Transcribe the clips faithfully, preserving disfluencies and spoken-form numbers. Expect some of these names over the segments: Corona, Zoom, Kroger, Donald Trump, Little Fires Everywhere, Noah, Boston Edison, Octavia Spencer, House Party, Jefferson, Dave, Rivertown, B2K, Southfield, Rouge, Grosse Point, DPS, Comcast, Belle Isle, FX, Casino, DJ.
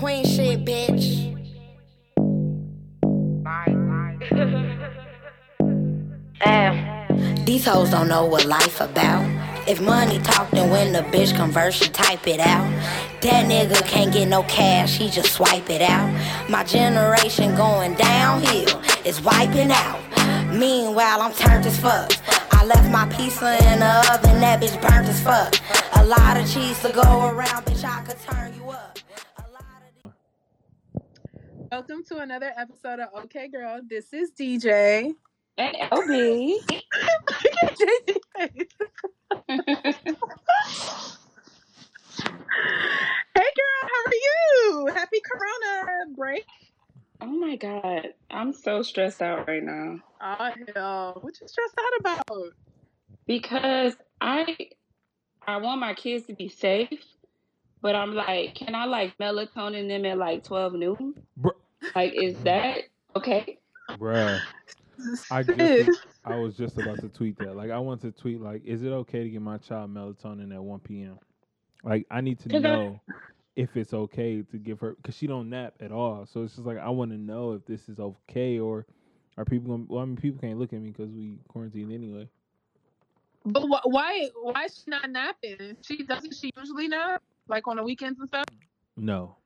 queen shit, bitch. Damn. These hoes don't know what life about. If money talk, then when the bitch converts, she type it out. That nigga can't get no cash, he just swipe it out. My generation going downhill, it's wiping out. Meanwhile, I'm turned as fuck. I left my pizza in the oven, that bitch burnt as fuck. A lot of cheese to go around, bitch, I could turn you up. A lot of... Welcome to another episode of Okay Girl. This is D J. And L B. Hey girl, how are you? Happy Corona break. Oh my God, I'm so stressed out right now. Oh hell, what you stressed out about? Because I I want my kids to be safe, but I'm like, can I like melatonin them at like twelve noon? Bruh. Like, is that okay? Bruh. I guess it, I was just about to tweet that. Like, I want to tweet, like, is it okay to get my child melatonin at one p.m.? Like, I need to know I... if it's okay to give her, because she don't nap at all. So it's just like, I want to know if this is okay, or are people going to, well, I mean, people can't look at me because we quarantined anyway. But wh- why Why is she not napping? She doesn't she usually nap, like, on the weekends and stuff? No.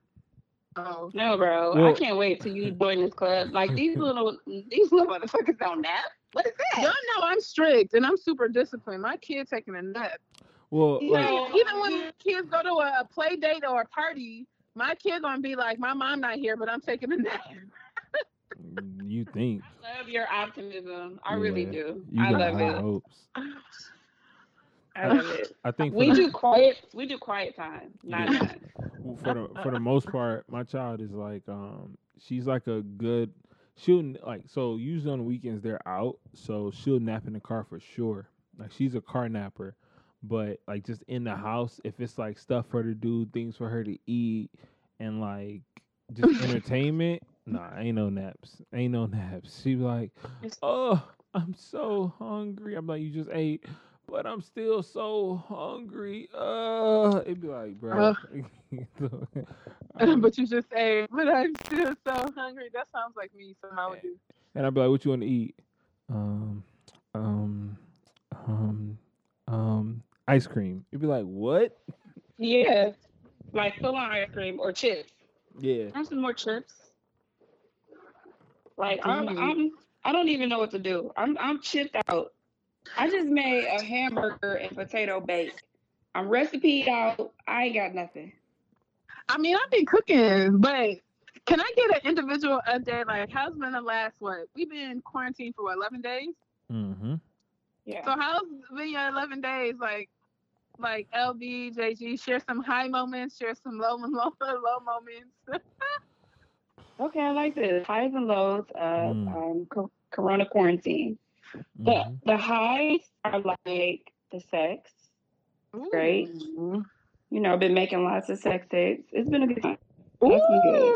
Oh no, bro! Well, I can't wait till you join this club. Like, these little, these little motherfuckers don't nap. What is that? Y'all know I'm strict and I'm super disciplined. My kid taking a nap. Well, you like, know, even when kids go to a, a play date or a party, my kid gonna be like, "My mom not here, but I'm taking a nap." You think? I love your optimism. I yeah, really do. You I got love high it. Hopes. I love it. I think we the, do quiet. We do quiet time. Not yeah. time. For the for the most part, my child is like, um, she's like a good. She'll like so usually on the weekends they're out, so she'll nap in the car for sure. Like, she's a car napper, but like just in the house, if it's like stuff for her to do, things for her to eat, and like just entertainment, nah, ain't no naps, ain't no naps. She's like, oh, I'm so hungry. I'm like, you just ate. But I'm still so hungry. Uh, it'd be like, bro. Uh, but you just say, but I'm still so hungry. That sounds like me. So I would do. And I'd be like, what you want to eat? Um, um, um, um, ice cream. You'd be like, what? Yeah, like full on ice cream or chips. Yeah. I want some more chips. Like I'm, mm-hmm. I'm, I don't even know what to do. I'm, I'm chipped out. I just made a hamburger and potato bake. I'm recipe out. I ain't got nothing. I mean, I've been cooking, but can I get an individual update? Like, how's been the last, what? We've been quarantined for, what, eleven days? Mm-hmm. Yeah. So how's been your eleven days? Like, like L B, J G, share some high moments, share some low, low, low moments. Okay, I like this. Highs and lows of mm. um, co- corona quarantine. The mm-hmm. the highs are like the sex, right? Mm-hmm. You know, been making lots of sex dates. It's been a good time. That's been good.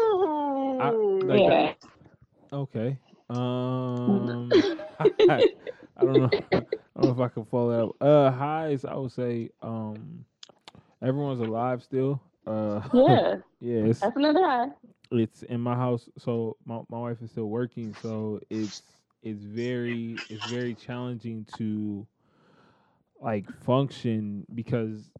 I, like yeah. That. Okay. Um, I, I, I don't know. I don't know if I can follow that up. Uh, highs. I would say um, everyone's alive still. Uh, yeah. Yeah. That's another high. It's in my house, so my my wife is still working, so it's. It's very, it's very challenging to like function because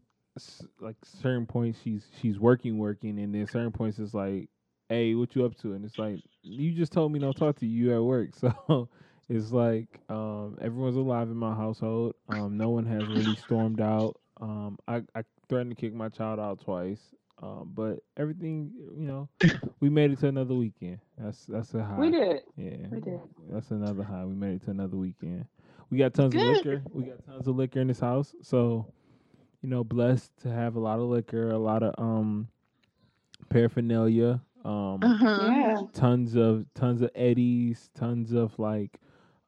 like certain points she's she's working, working, and then certain points it's like, hey, what you up to? And it's like, you just told me don't talk to you at work. So it's like um, everyone's alive in my household. Um, no one has really stormed out. Um, I, I threatened to kick my child out twice. Um, but everything, you know, we made it to another weekend. That's that's a high. We did. Yeah, we did. That's another high. We made it to another weekend. We got tons Good. of liquor. We got tons of liquor in this house. So, you know, blessed to have a lot of liquor, a lot of um paraphernalia, um, uh-huh. yeah. tons of tons of eddies, tons of like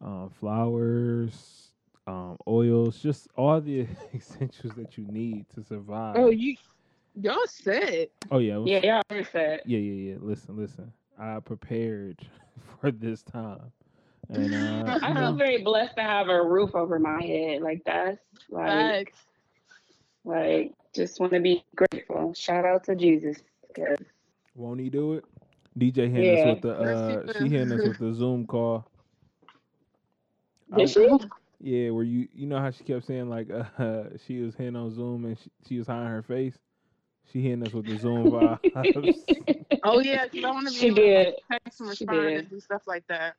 uh, flowers. Um, oils, just all the essentials that you need to survive. Oh, you. Y'all said. Oh, yeah. Was, yeah, y'all were sad. Yeah, yeah, yeah. Listen, listen. I prepared for this time. And uh, I feel very blessed to have a roof over my head. Like, that's like, like, like just want to be grateful. Shout out to Jesus. Cause Won't he do it? D J hitting yeah. us with the uh, she hitting us with the Zoom call. Did I, she? Yeah, where you you know how she kept saying like uh, she was hitting on Zoom and she, she was hiding her face. She hitting us with the Zoom vibes. Oh yeah, because I want to be able to text and respond and do stuff like that.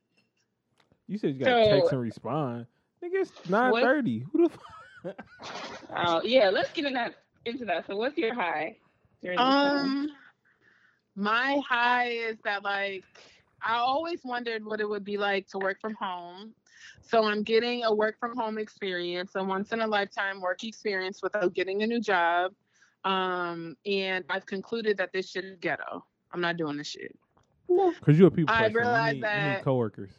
You said you gotta so, text and respond. Nigga, it's nine thirty. Who the? F- oh yeah, let's get in that, into that. So what's your high? Um, my high is that like I always wondered what it would be like to work from home. So I'm getting a work from home experience, a once in a lifetime work experience without getting a new job. Um, and I've concluded that this shit is ghetto. I'm not doing this shit. Because you're a people person. I realized you need, that. You need coworkers.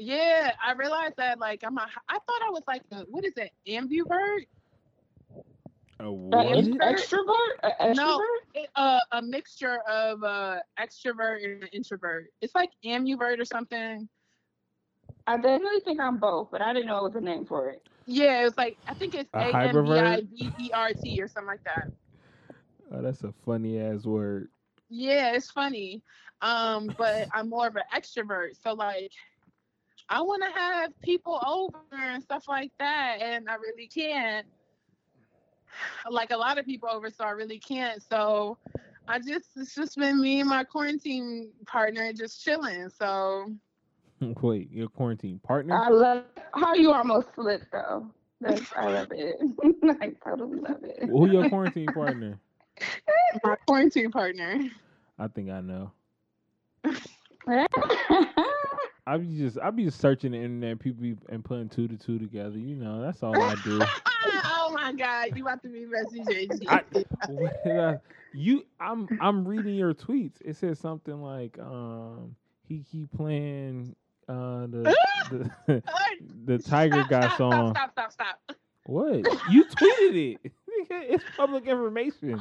Yeah, I realized that, like, I'm a, I thought I was, like, a, what is it, ambivert? A what? An extrovert? An extrovert? No, it, uh, a mixture of uh, extrovert and an introvert. It's like ambivert or something. I definitely think I'm both, but I didn't know what the name for it. Yeah, it was like, I think it's A M B I V E R T or something like that. Oh, that's a funny-ass word. Yeah, it's funny. Um, but I'm more of an extrovert. So, like, I want to have people over and stuff like that, and I really can't. Like, a lot of people over, so I really can't. So, I just, it's just been me and my quarantine partner just chilling, so... Wait, your quarantine partner? I love how you almost slipped, though. That's, I love it. I totally love it. Who your quarantine partner? My quarantine partner. I think I know. I be just, I be just searching the internet, people be and putting two to two together. You know, that's all I do. Oh my God, you about to be messaging? You, I'm, I'm reading your tweets. It says something like, um, he keep playing. Uh, the, the the Tiger stop, guy stop, song. Stop, stop, stop, stop. What? You tweeted it. It's public information.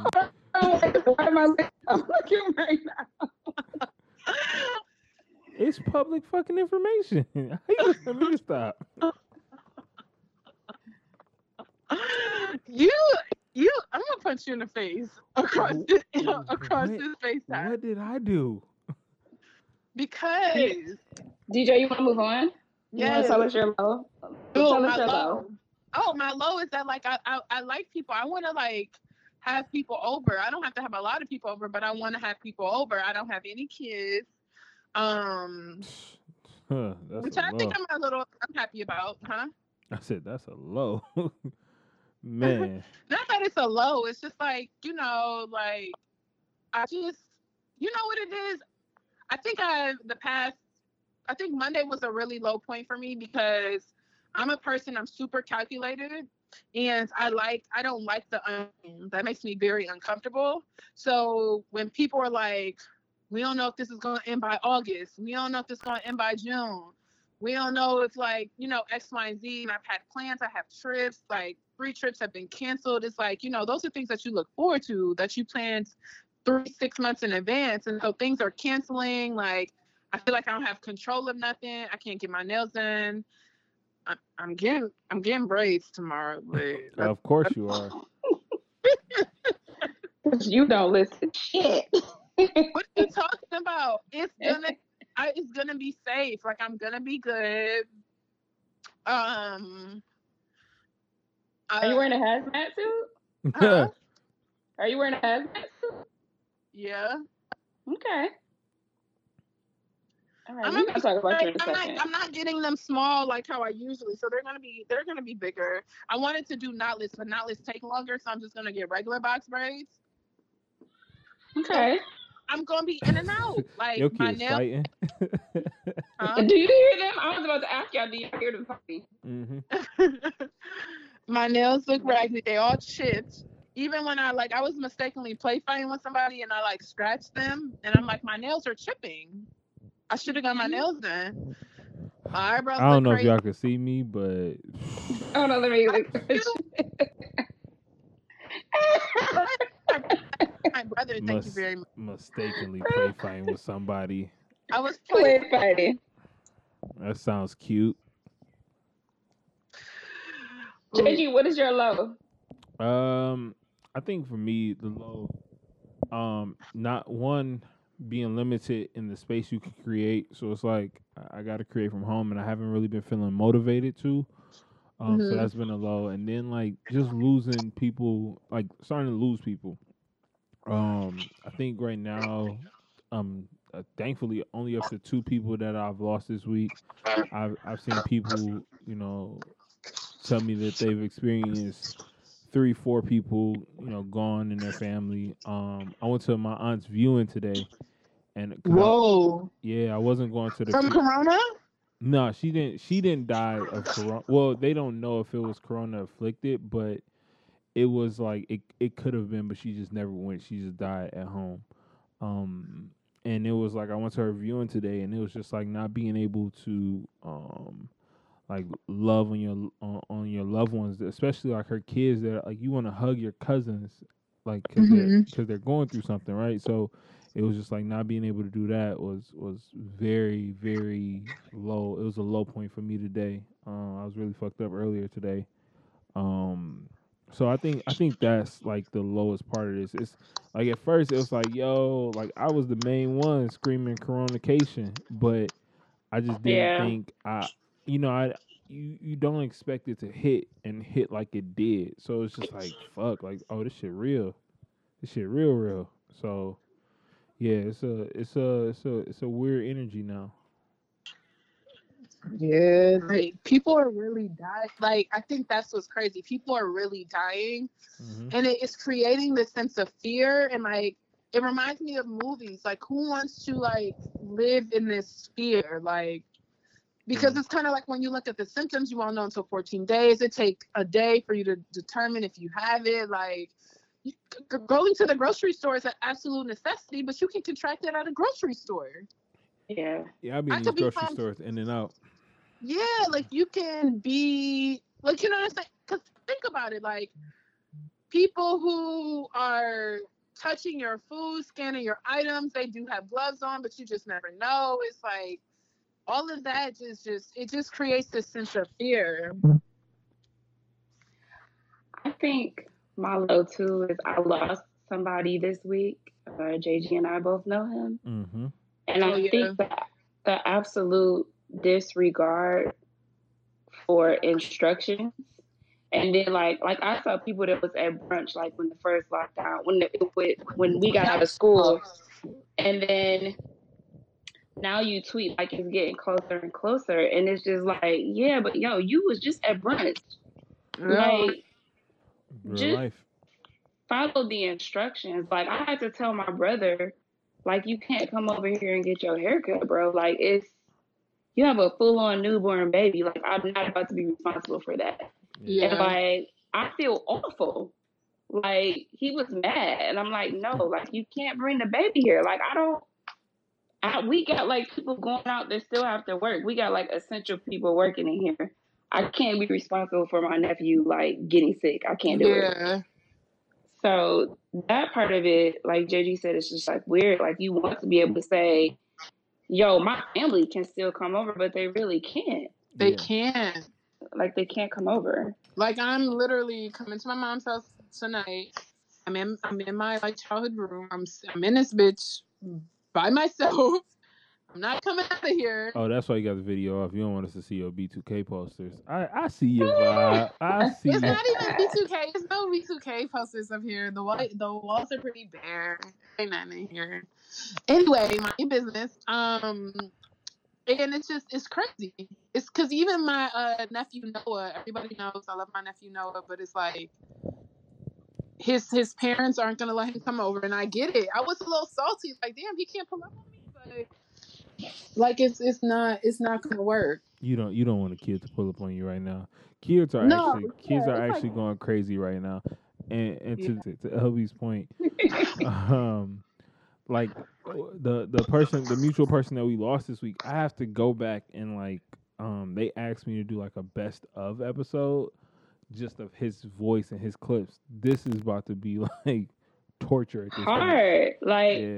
Oh, why am I looking right now? It's public fucking information. How you let me stop? You, you. I'm gonna punch you in the face across what, this, you know, across what, this FaceTime. What did I do? Because D J, you want to move on? Yeah. Tell us your low. Tell us your low. Oh, my low is that like I I, I like people. I want to like have people over. I don't have to have a lot of people over, but I want to have people over. I don't have any kids. Um, huh, that's which I low. think I'm a little I'm happy about, huh? I said that's a low, man. Not that it's a low. It's just like you know, like I just you know what it is. I think I, the past, I think Monday was a really low point for me because I'm a person, I'm super calculated, and I like, I don't like the, un- that makes me very uncomfortable. So when people are like, we don't know if this is going to end by August, we don't know if this is going to end by June, we don't know if like, you know, X, Y, and Z, and I've had plans, I have trips, like three trips have been canceled. It's like, you know, those are things that you look forward to, that you planned three, six months in advance. And so things are canceling. Like, I feel like I don't have control of nothing. I can't get my nails done. I'm, I'm getting, I'm getting braids tomorrow. But of course you are. You don't listen. Shit. What are you talking about? It's gonna, I, it's gonna be safe. Like I'm gonna be good. Um. Are uh, you wearing a hazmat suit? Huh? Are you wearing a hazmat suit? Yeah. Okay. All right. I'm gonna be, talk about you in a I'm second. Not, I'm not getting them small like how I usually. So they're gonna be they're gonna be bigger. I wanted to do knotless, but knotless take longer, so I'm just gonna get regular box braids. Okay. So I'm gonna be in and out. Like Your my nails. Huh? Do you hear them? I was about to ask y'all. Do you hear them? Mm-hmm. My nails look raggedy. They all chipped. Even when I, like, I was mistakenly play fighting with somebody and I, like, scratched them. And I'm like, my nails are chipping. I should have got my nails done. My eyebrows I don't know crazy. If y'all can see me, but. Oh, no, let me. My brother, thank Mis- you very much. Mistakenly play fighting with somebody. I was play fighting. That sounds cute. J G, what is your low? Um. I think for me, the low um, not one being limited in the space you can create. So it's like I, I got to create from home, and I haven't really been feeling motivated to. Um, mm-hmm. So that's been a low. And then like just losing people, like starting to lose people. Um, I think right now, um, uh, thankfully, only up to two people that I've lost this week. I've I've seen people, you know, tell me that they've experienced three, four people, you know, gone in their family. Um, I went to my aunt's viewing today, and whoa, yeah, I wasn't going to the from people. Corona. No, she didn't. She didn't die of corona. Well, they don't know if it was corona afflicted, but it was like it. It could have been, but she just never went. She just died at home. Um, and it was like I went to her viewing today, and it was just like not being able to, um, like love on your on, on your loved ones, especially like her kids. That like you want to hug your cousins, like because mm-hmm. they're, they're going through something, right? So. It was just like not being able to do that was, was very, very low. It was a low point for me today. Uh, I was really fucked up earlier today. Um, so I think I think that's like the lowest part of this. It's like at first it was like, yo, like I was the main one screaming Coronication, but I just didn't yeah. think I, you know, I you, you don't expect it to hit and hit like it did. So it's just like fuck, like oh this shit real, this shit real real. So. Yeah, it's a it's a it's a it's a weird energy now. Yeah, like people are really dying. Like I think that's what's crazy. People are really dying, mm-hmm. and it, it's creating this sense of fear. And like it reminds me of movies. Like who wants to like live in this fear? Like because mm-hmm. it's kind of like when you look at the symptoms, you won't know until fourteen days. It takes a day for you to determine if you have it. Like. Going to the grocery store is an absolute necessity, but you can contract it at a grocery store. Yeah. Yeah, I've been in these grocery five, stores in and out. Yeah, like you can be, like, you know what I'm saying? Because think about it, like, people who are touching your food, scanning your items, they do have gloves on, but you just never know. It's like, all of that just, just it just creates this sense of fear. I think... my low, too, is I lost somebody this week. Uh, J G and I both know him. Mm-hmm. And I oh, yeah. think that the absolute disregard for instructions. And then, like, like I saw people that was at brunch, like, when the first lockdown, when the, when we got out of school. And then now you tweet, like, it's getting closer and closer. And it's just like, yeah, but, yo, you was just at brunch. Like... real just life. Follow the instructions. Like I had to tell my brother, like you can't come over here and get your haircut, bro. Like it's you have a full on newborn baby. Like I'm not about to be responsible for that. Yeah. And like I feel awful. Like he was mad, and I'm like, no, like you can't bring the baby here. Like I don't. I, we got like people going out that still have to work. We got like essential people working in here. I can't be responsible for my nephew, like, getting sick. I can't do yeah. it. So that part of it, like J G said, it's just, like, weird. Like, you want to be able to say, yo, my family can still come over, but they really can't. They yeah. can't. Like, they can't come over. Like, I'm literally coming to my mom's house tonight. I'm in, I'm in my, like, childhood room. I'm, I'm in this bitch by myself. I'm not coming out of here. Oh, that's why you got the video off. You don't want us to see your B two K posters. I, I see your vibe. I see. It's not even B two K. There's no B two K posters up here. The white, the walls are pretty bare. Ain't nothing in here. Anyway, my business. Um, and it's just it's crazy. It's because even my uh, nephew Noah. Everybody knows I love my nephew Noah, but it's like his his parents aren't gonna let him come over, and I get it. I was a little salty. Like, damn, he can't pull up on me, but. Like it's it's not it's not gonna work. You don't you don't want a kid to pull up on you right now. Kids are no, actually yeah, kids are actually like... going crazy right now. And and yeah. to to L B's point, um, like the the person the mutual person that we lost this week, I have to go back and like um they asked me to do like a best of episode just of his voice and his clips. This is about to be like torture at this hard point. Like yeah.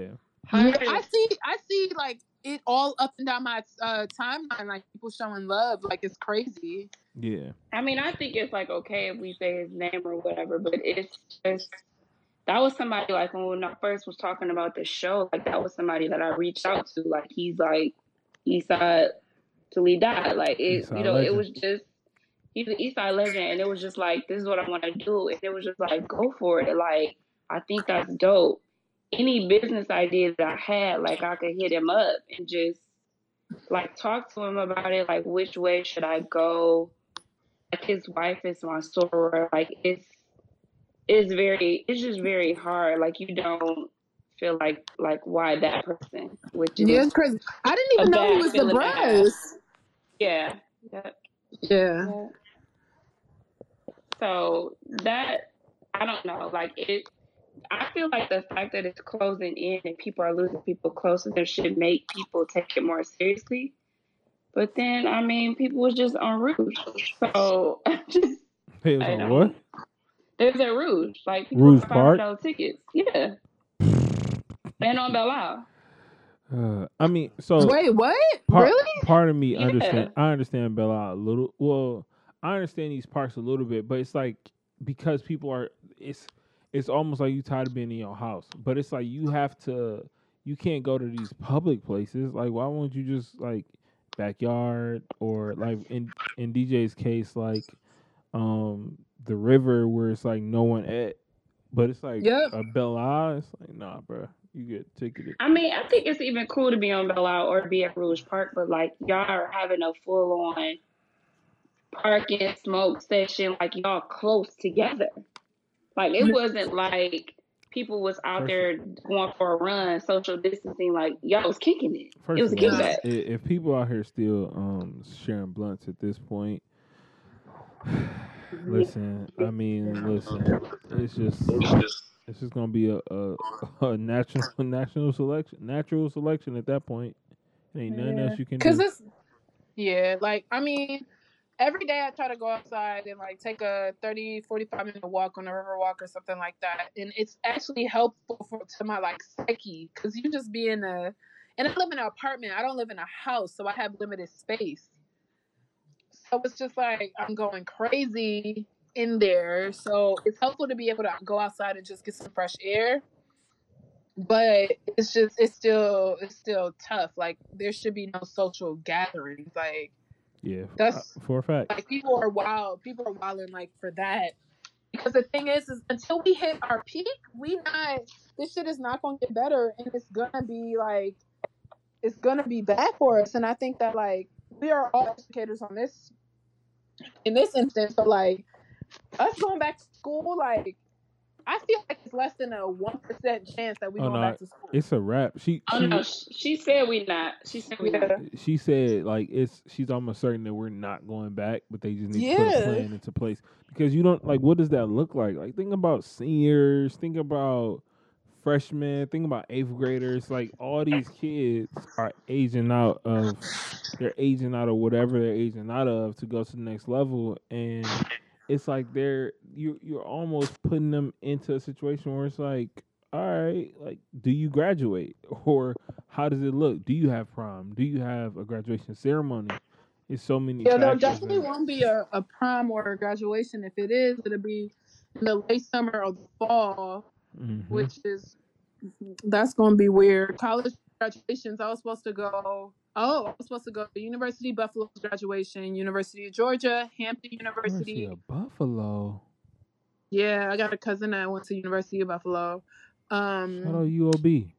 hard. I see I see like. It all up and down my uh, timeline, like people showing love, like it's crazy. Yeah. I mean, I think it's like okay if we say his name or whatever, but it's just that was somebody, like, when I first was talking about this show, like, that was somebody that I reached out to. Like, he's like, Eastside till he died. Like, it, Eastside you know, legend. It was just, he's an Eastside legend. And it was just like, this is what I want to do. And it was just like, go for it. Like, I think that's dope. Any business idea that I had, like, I could hit him up and just, like, talk to him about it. Like, which way should I go? Like, his wife is my soror. Like, it's it's very, it's just very hard. Like, you don't feel like, like, why that person? Which is yeah, it's crazy. I didn't even know he was the bros. Yeah. Yeah. Yeah. So that, I don't know. Like, it, I feel like the fact that it's closing in and people are losing people close to them should make people take it more seriously. But then, I mean, people was just on Rouge. So, I just... Hey, was I on know. What? There's a Rouge. Like, people Rouge Park? Tickets. Yeah. And on Belle Isle. Uh, I mean, so... Wait, what? Part, really? Part of me, yeah. understand. I understand Belle Isle a little... Well, I understand these parks a little bit, but it's like, because people are... It's... It's almost like you tired of being in your house, but it's like you have to, you can't go to these public places. Like, why won't you just, like, backyard, or like in in D J's case, like um the river where it's like no one at, but it's like yep. a Belle Isle. It's like, nah, bro, you get ticketed. I mean, I think it's even cool to be on Belle Isle or be at Rouge Park, but like y'all are having a full on parking smoke session. Like, y'all close together. Like, it wasn't like people was out first, there going for a run, social distancing. Like, y'all was kicking it. It was a kickback. If people out here still um, sharing blunts at this point, listen, I mean, listen, it's just it's just gonna be a a, a natural national selection, natural selection at that point. There ain't nothing yeah. else you can do. Cause it's yeah, like I mean. Every day I try to go outside and, like, take a thirty, forty-five minute walk on the Riverwalk or something like that. And it's actually helpful for, to my, like, psyche, because you just be in a – and I live in an apartment. I don't live in a house, so I have limited space. So it's just, like, I'm going crazy in there. So it's helpful to be able to go outside and just get some fresh air. But it's just – it's still it's still tough. Like, there should be no social gatherings, like – Yeah, that's for a fact. Like, people are wild. People are wilding, like, for that. Because the thing is, is until we hit our peak, we not. This shit is not gonna get better, and it's gonna be like, it's gonna be bad for us. And I think that, like, we are all educators on this, in this instance. But, like, us going back to school, like, I feel like it's less than a one percent chance that we oh, going no, back to school. It's a wrap. She, oh she, no, she said we not. She said we. Not. She said, like, it's. She's almost certain that we're not going back, but they just need yeah. to put a plan into place, because you don't like. What does that look like? Like, think about seniors. Think about freshmen. Think about eighth graders. Like, all these kids are aging out of. They're aging out of whatever they're aging out of to go to the next level. And it's like they're you you're almost putting them into a situation where it's like, all right, like, do you graduate, or how does it look? Do you have prom? Do you have a graduation ceremony? It's so many. Yeah, there definitely and... won't be a, a prom or a graduation. If it is, it'll be in the late summer or the fall, mm-hmm. which is that's going to be weird. College graduations. I was supposed to go. Oh, I was supposed to go to University of Buffalo's graduation, University of Georgia, Hampton University. University of Buffalo? Yeah, I got a cousin that went to University of Buffalo. Um, Shout out U O B.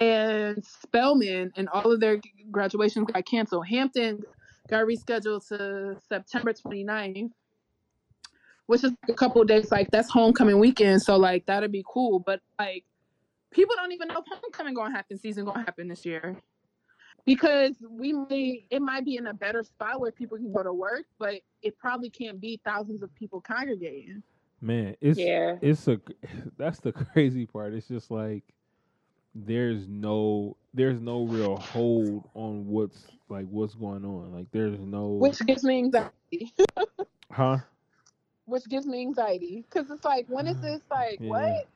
And Spelman, and all of their graduations got canceled. Hampton got rescheduled to September twenty-ninth, which is a couple of days. Like, that's homecoming weekend, so, like, that'd be cool. But, like, people don't even know if homecoming gonna happen, season gonna happen this year. Because we may, it might be in a better spot where people can go to work, but it probably can't be thousands of people congregating. Man, it's yeah. it's a that's the crazy part. It's just like there's no there's no real hold on what's like what's going on. Like there's no which gives me anxiety. huh? Which gives me anxiety because it's like, when is this? Like yeah. what?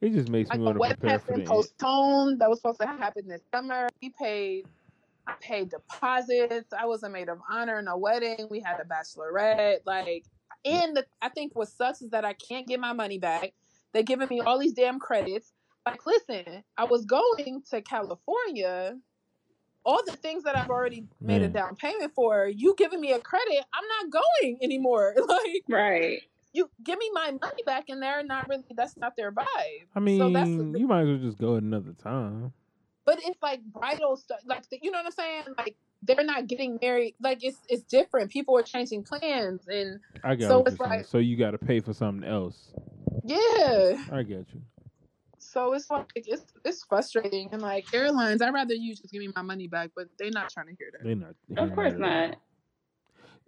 It just makes me want to prepare for the postponed. That was supposed to happen this summer. We paid, I paid deposits. I was a maid of honor in a wedding. We had a bachelorette. Like, and the, I think what sucks is that I can't get my money back. They're giving me all these damn credits. Like, listen, I was going to California. All the things that I've already made mm. a down payment for, you giving me a credit, I'm not going anymore. Like, right. You give me my money back, and they're not really, that's not their vibe. I mean, so that's the, you might as well just go another time. But it's like bridal stuff. Like, the, you know what I'm saying? Like, they're not getting married. Like, it's it's different. People are changing plans. And I got so it's like, so you got to pay for something else. Yeah. I get you. So it's like it's it's frustrating, and like airlines, I'd rather you just give me my money back, but they're not trying to hear that. They're not. They're of course not. That.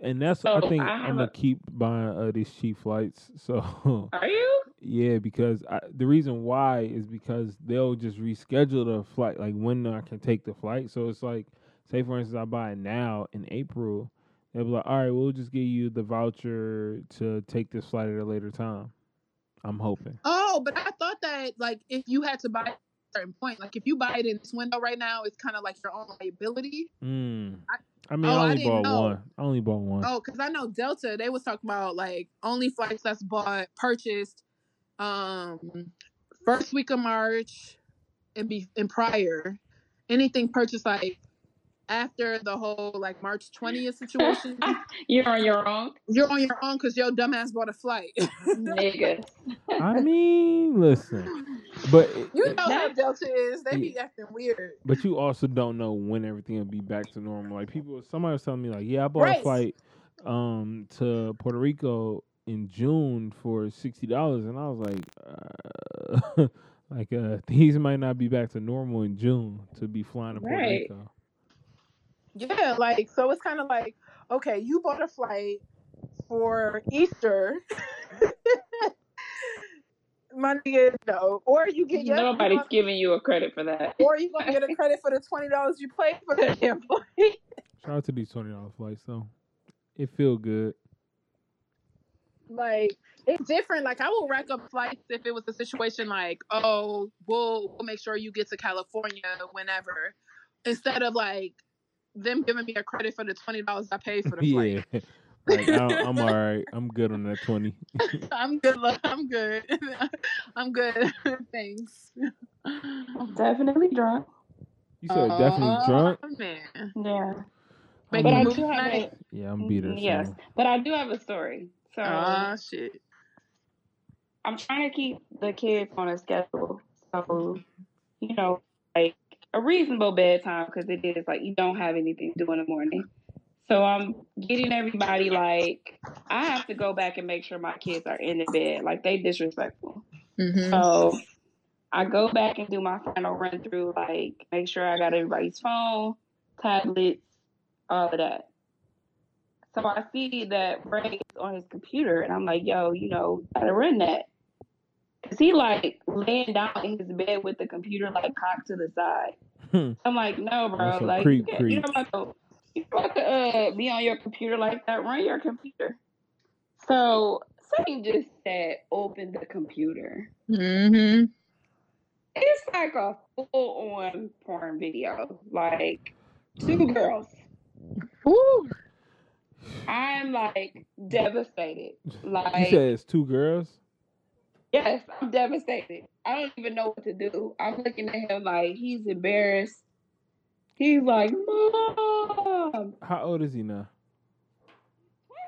And that's so I think I I'm gonna a... keep buying uh, these cheap flights. So are you? Yeah, because I, the reason why is because they'll just reschedule the flight, like when I can take the flight. So it's like, say for instance, I buy it now in April, they'll be like, all right, we'll just give you the voucher to take this flight at a later time. I'm hoping. Oh, but I thought that, like, if you had to buy it at a certain point, like, if you buy it in this window right now, it's kind of like your own liability. Mm. I, I mean, oh, I only I bought know. one. I only bought one. Oh, because I know Delta, they was talking about, like, only flights that's bought, purchased um, first week of March and, be, and prior. Anything purchased, like, after the whole, like, March twentieth situation. You're on your own? You're on your own because your dumbass bought a flight. Nigga. I mean, listen. But you know how Delta is. They be acting weird. But you also don't know when everything will be back to normal. Like, people, somebody was telling me, like, yeah, I bought Grace. a flight um, to Puerto Rico in June for sixty dollars. And I was like, uh, like, uh, these might not be back to normal in June to be flying to Puerto right. Rico. Yeah, like, so it's kind of like, okay, you bought a flight for Easter. My nigga, no. Or you get your... Nobody's money, giving you a credit for that. Or you're going to get a credit for the twenty dollars you paid for the damn flight. Shout out to these twenty dollars flights, though. It feel good. Like, it's different. Like, I will rack up flights if it was a situation like, oh, we'll, we'll make sure you get to California whenever. Instead of, like, them giving me a credit for the twenty dollars I paid for the flight. Yeah. Like, I'm, I'm all right. I'm good on that twenty. I'm good. I'm good. I'm good. Thanks. I'm definitely drunk. You said uh, definitely drunk? Man. Yeah. But I do have a, yeah, I'm beat up. Yes. So. But I do have a story. So uh, shit. I'm trying to keep the kids on a schedule. So, you know, like, a reasonable bedtime, because it is like you don't have anything to do in the morning. So I'm getting everybody, like, I have to go back and make sure my kids are in the bed. Like, they disrespectful. Mm-hmm. So I go back and do my final run through, like, make sure I got everybody's phone, tablets, all of that. So I see that Ray is on his computer, and I'm like, yo, you know, gotta run that. Is he, like, laying down in his bed with the computer, like, cocked to the side? Hmm. I'm like, no, bro. Like, creep, you, you know, like, you about to uh, be on your computer like that. Run your computer. So, something just said, open the computer. Mm-hmm. It's like a full-on porn video. Like, two girls. Woo! I'm, like, devastated. Like, you said it's two girls? Yes, I'm devastated. I don't even know what to do. I'm looking at him like he's embarrassed. He's like, Mom. How old is he now?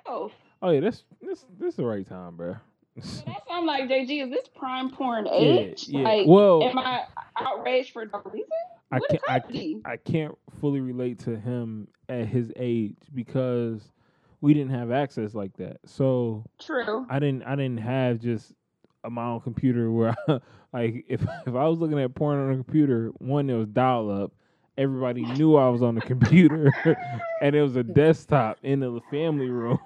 twelve. Oh yeah, that's this this the right time, bro. So that's why I'm like, J G, is this prime porn age? Yeah, yeah. Like, well, am I outraged for no reason? I what can't. I, I can't fully relate to him at his age because we didn't have access like that. So true. I didn't. I didn't have just. my own computer where I, like if if I was looking at porn on a computer, one, it was dial up, everybody knew I was on the computer and it was a desktop in the family room.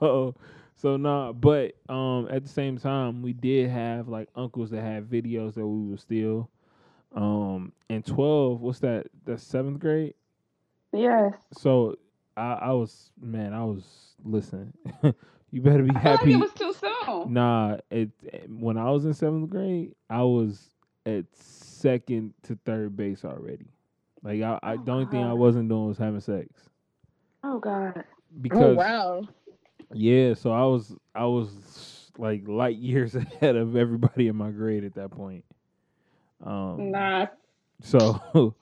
so so nah, but um at the same time we did have like uncles that had videos that we would steal. Um and twelve, what's that, that's seventh grade? Yes. So I, I was man, I was listening. You better be happy. I feel like it was too soon. Nah, it, when I was in seventh grade, I was at second to third base already. Like, I, I, oh, the only God. thing I wasn't doing was having sex. Oh, God. Because, oh, wow. Yeah, so I was, I was was like light years ahead of everybody in my grade at that point. Um, nah. So,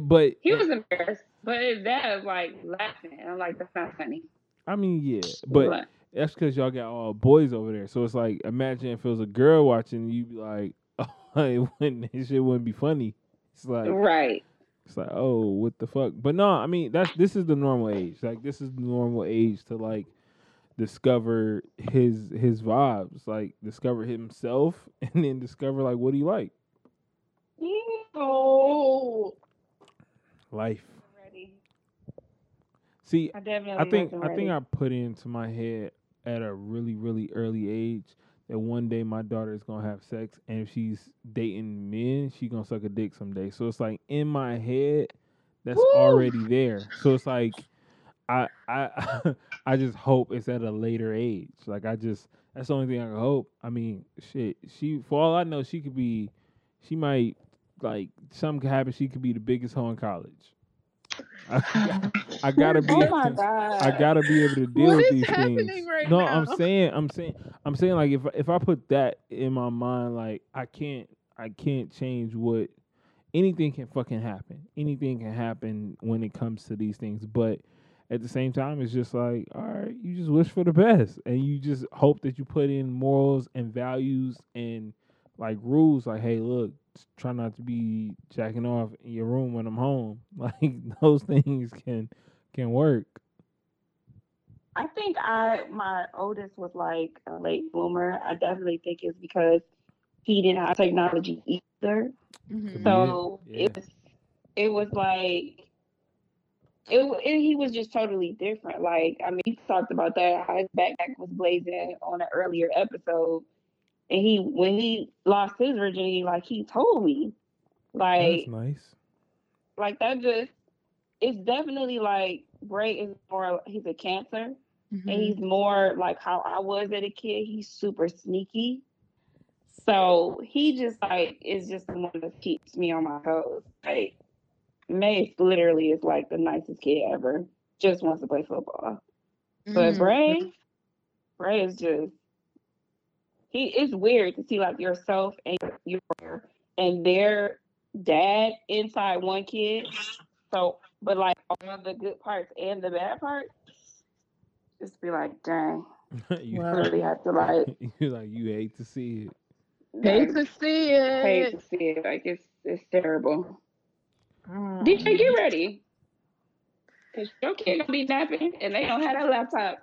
but he was embarrassed. But his dad was like laughing. I'm like, that's not funny. I mean, yeah, but, but. that's because y'all got all boys over there. So it's like, imagine if it was a girl watching, you'd be like, oh, it wouldn't. This shit wouldn't be funny. It's like, right. It's like, oh, what the fuck? But no, I mean, that's this is the normal age. Like, this is the normal age to like discover his his vibes, like discover himself, and then discover like what he like. Oh, life. See, I, I think I think I put into my head at a really, really early age that one day my daughter is gonna have sex, and if she's dating men, she's gonna suck a dick someday. So it's like in my head, that's Woo! already there. So it's like I I I just hope it's at a later age. Like I just that's the only thing I can hope. I mean, shit, she for all I know, she could be, she might like something could happen. She could be the biggest hoe in college. I, I gotta be. Oh my able to, God. I gotta be able to deal what with is these happening things. Right no, now? I'm saying, I'm saying, I'm saying. Like if if I put that in my mind, like I can't, I can't change what anything can fucking happen. Anything can happen when it comes to these things. But at the same time, it's just like, all right, you just wish for the best, and you just hope that you put in morals and values and like rules. Like, hey, look. Try not to be jacking off in your room when I'm home. Like those things can can work. I think I my oldest was like a late bloomer. I definitely think it's because he didn't have technology either. Mm-hmm. So yeah. it was it was like it, it. He was just totally different. Like I mean, he talked about that. How his backpack was blazing on an earlier episode. And he, when he lost his virginity, like he told me, like, that's nice. Like that just, it's definitely like Bray is more, he's a Cancer mm-hmm. and he's more like how I was as a kid. He's super sneaky. So he just like, is just the one that keeps me on my toes. Like Mace literally is like the nicest kid ever. Just wants to play football. Mm-hmm. But Bray, Bray is just, He, it's weird to see like yourself and your and their dad inside one kid. So, but like all the good parts and the bad parts, just be like, dang, you well, really have to like. You like you hate to see it. Hate to see it. Hate to see it. Like it's it's terrible. Um, D J, get ready, cause your kid gonna be napping and they don't have that laptop.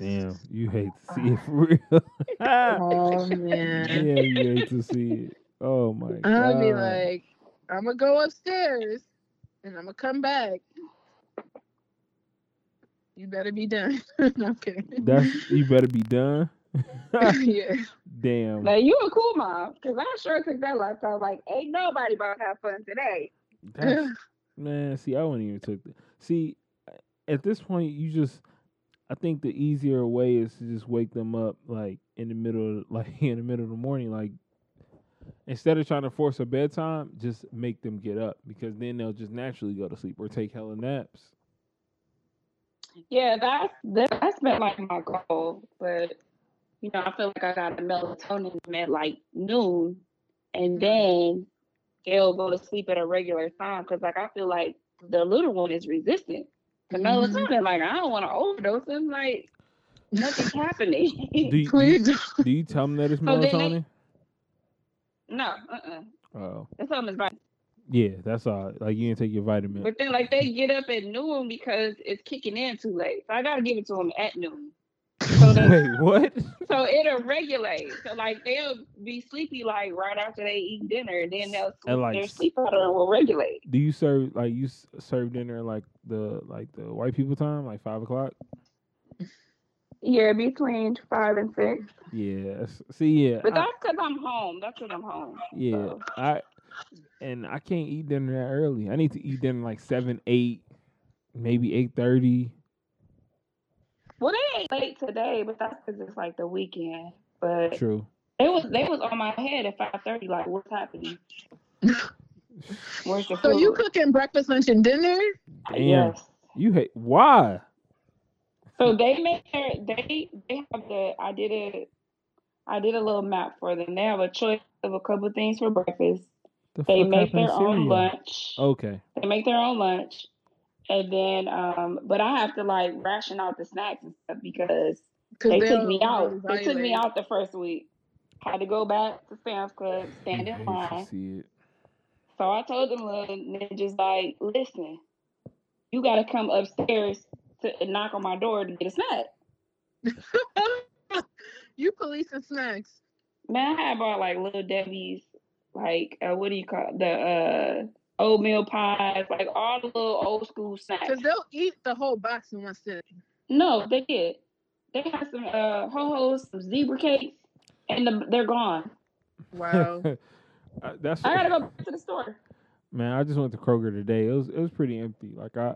Damn, you hate to see it for real. Oh, man. Yeah, you hate to see it. Oh, my God. I'll be like, I'm going to go upstairs, and I'm going to come back. You better be done. No, I'm kidding. That's, you better be done? Yeah. Damn. Like, you a cool mom, because I sure took that life. So I was like, ain't nobody about to have fun today. That's, man, see, I wouldn't even took that. See, at this point, you just... I think the easier way is to just wake them up like in the middle, of, like in the middle of the morning. Like instead of trying to force a bedtime, just make them get up because then they'll just naturally go to sleep or take hella naps. Yeah, that's that, that's been like my goal, but you know I feel like I got a melatonin at like noon, and then they'll go to sleep at a regular time because like I feel like the little one is resistant. The melatonin, mm-hmm. like I don't want to overdose. I'm like nothing's happening. Do you, Please, do you, do you tell them that it's melatonin? They, no, uh, uh-uh. oh, that's all. It's vitamin. Yeah, that's all. Like you didn't take your vitamin. But then, like they get up at noon because it's kicking in too late. So I gotta give it to them at noon. So they, Wait, what? So it'll regulate. So like they'll be sleepy like right after they eat dinner, and then they'll sleep, like, their sleep pattern will regulate. Do you serve like you serve dinner like the like the white people time, like five o'clock? Yeah, between five and six. Yeah, see, yeah. But that's because I'm home. That's because I'm home. Yeah, so. I and I can't eat dinner that early. I need to eat dinner like seven, eight, maybe eight thirty. Well, they ain't late today, but that's because it's like the weekend. But true, it was they was on my head at five thirty. Like, what's happening? Where's your food? So you cooking breakfast, lunch, and dinner? Damn, yes. You hate why? So they make their, they they have the I did a I did a little map for them. They have a choice of a couple of things for breakfast. The they make their own cereal? lunch. Okay. They make their own lunch, and then um, but I have to like ration out the snacks and stuff because they took me out. They took me out the first week. Had to go back to Sam's Club, stand in line. So I told them little ninjas, like, listen, you got to come upstairs to knock on my door to get a snack. You policing snacks. Man, I had bought, like, little Debbie's, like, uh, what do you call it? The uh, oatmeal pies, like, all the little old school snacks. Because they'll eat the whole box in one sitting. No, they did. They had some uh, ho-hos, some zebra cakes, and the, they're gone. Wow. I, that's I gotta go back to the store. Man, I just went to Kroger today. It was it was pretty empty. Like I,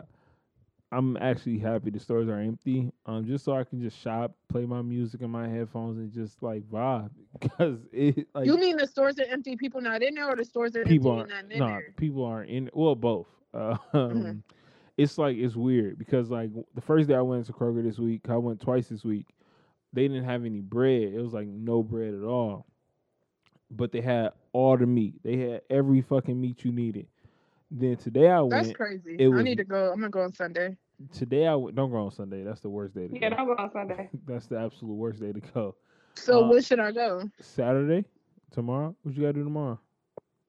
I'm actually happy the stores are empty. Um, just so I can just shop, play my music in my headphones, and just like vibe. Because it like you mean the stores are empty, people not in there, or the stores are people empty and not in nah, there? People aren't in. Well, both. Uh, mm-hmm. It's like it's weird because like the first day I went to Kroger this week, I went twice this week. They didn't have any bread. It was like no bread at all. But they had all the meat. They had every fucking meat you needed. Then today I went. That's crazy. It was, I need to go. I'm going to go on Sunday. Today I went. Don't go on Sunday. That's the worst day to yeah, go. Yeah, don't go on Sunday. That's the absolute worst day to go. So um, when should I go? Saturday? Tomorrow? What you got to do tomorrow?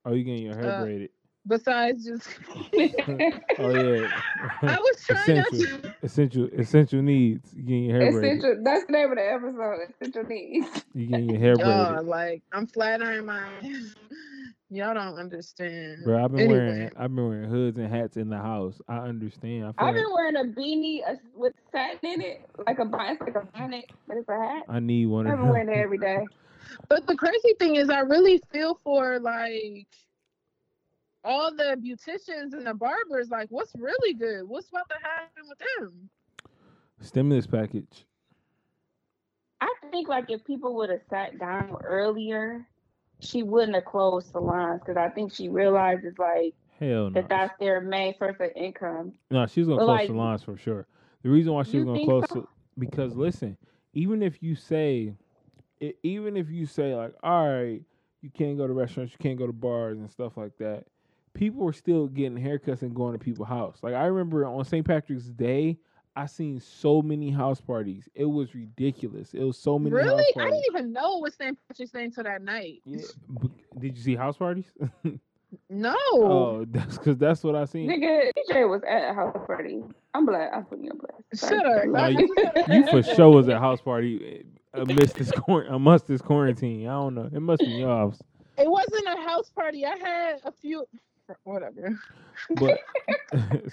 Oh, you getting your hair uh, braided. Besides just. Oh, yeah. I was trying not to. Essential, essential needs. You getting your hair essential, braided. That's the name of the episode. Essential needs. You getting your hair braided. Oh, like I'm flat ironing my. Y'all don't understand. Bro, I've been anyway. wearing I've been wearing hoods and hats in the house. I understand. I feel I've like, been wearing a beanie with satin in it, like a bonnet, like a bonnet, but it's a hat. I need one. I've been wearing it every day. But the crazy thing is, I really feel for like. All the beauticians and the barbers, like, what's really good? What's about to happen with them? Stimulus package. I think, like, if people would have sat down earlier, she wouldn't have closed salons because I think she realizes, like, hell no. that that's their main source of income. No, she's going to close like, salons for sure. The reason why she's going to close so? because, listen, even if you say, even if you say, like, all right, you can't go to restaurants, you can't go to bars and stuff like that, people were still getting haircuts and going to people's house. Like, I remember on Saint Patrick's Day, I seen so many house parties. It was ridiculous. It was so many really? house parties. Really? I didn't even know it was Saint Patrick's Day until that night. Yeah. Did you see house parties? No. Oh, that's because that's what I seen. Nigga, D J was at a house party. I'm black. I'm putting you on black. Shut up. No, you, you for sure was at a house party amidst this, cor- amidst this quarantine. I don't know. It must be y'all's. It wasn't a house party. I had a few... Whatever. But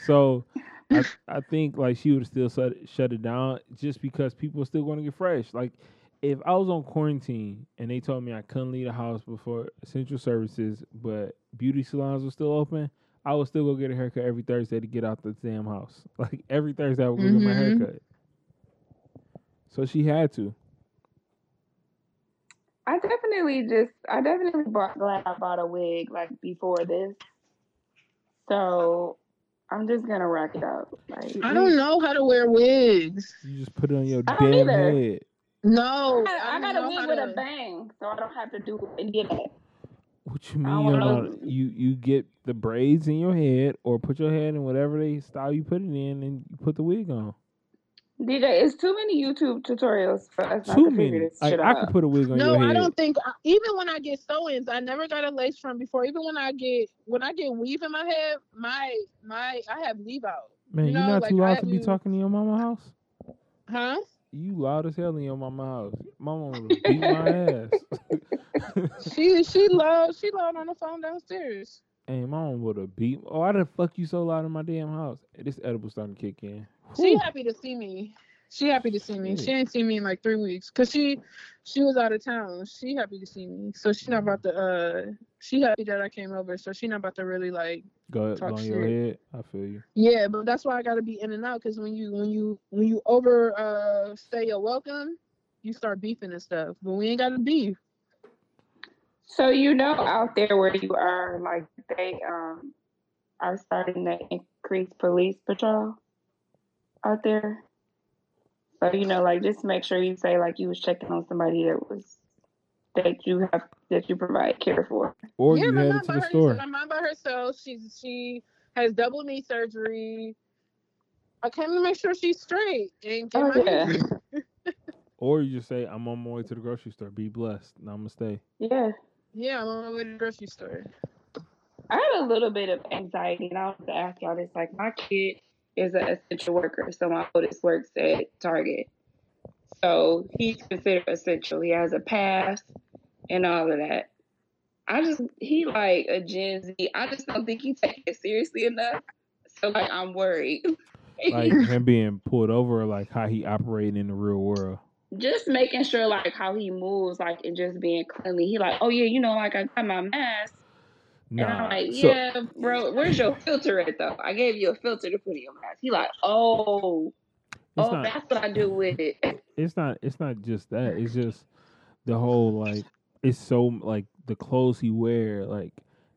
so I, I think like she would still shut it, shut it down just because people are still going to get fresh. Like if I was on quarantine and they told me I couldn't leave the house before essential services, but beauty salons were still open, I would still go get a haircut every Thursday to get out the damn house. Like every Thursday I would go mm-hmm. get my haircut. So she had to. I definitely just I definitely bought glad I bought a wig like before this. So I'm just gonna rack it up. Like, I don't know how to wear wigs. You just put it on your damn either. head. No, I, I, I got a wig with to... a bang, so I don't have to do any of that. What you mean? You, know, you you get the braids in your head, or put your head in whatever they style you put it in, and you put the wig on. D J, it's too many YouTube tutorials for us not to figure this shit out. I, I could put a wig on no, your head. No, I don't think. Even when I get sew-ins, I never got a lace front before. Even when I get when I get weave in my head, my my I have leave out. Man, you know, you're not like, too loud to be talking in your mama house? Huh? You loud as hell in your mama house. Mama would beat my ass. she she loud. She loud on the phone downstairs. Hey, mom would have beat. Oh, why the fuck you so loud in my damn house? This edible starting to kick in. She happy to see me. She happy to see me. She ain't seen me in like three weeks because she she was out of town. She happy to see me. So she not about to, uh, she happy that I came over. So she not about to really like go talk on your head. I feel you. Yeah, but that's why I got to be in and out because when you, when you, when you over uh, say you're welcome, you start beefing and stuff. But we ain't got to beef. So you know out there where you are, like they um are starting to increase police patrol out there. So, you know, like, just make sure you say, like, you was checking on somebody that was, that you have, that you provide care for. Or yeah, you headed mom to the her, store. My mom by herself, she's, she has double knee surgery. I came to make sure she's straight. And get oh, my yeah. Or you just say, I'm on my way to the grocery store. Be blessed. And I'm going to stay. Yeah. Yeah, I'm on my way to the grocery store. I had a little bit of anxiety, and I wanted to ask y'all this. Like, my kid is an essential worker, so my oldest works at Target. So he's considered essential. He has a pass and all of that. I just, he like a Gen Z. I just don't think he takes it seriously enough. So, like, I'm worried. Like, him being pulled over, like, how he operating in the real world. Just making sure, like, how he moves, like, and just being cleanly. He like, oh, yeah, you know, like, I got my mask. Nah. And I'm like, yeah, so, bro, where's your filter at, though? I gave you a filter to put in your mask. He like, oh, oh, not, that's what I do with it. It's not, it's not just that. It's just the whole, like, it's so, like, the clothes he wear, like,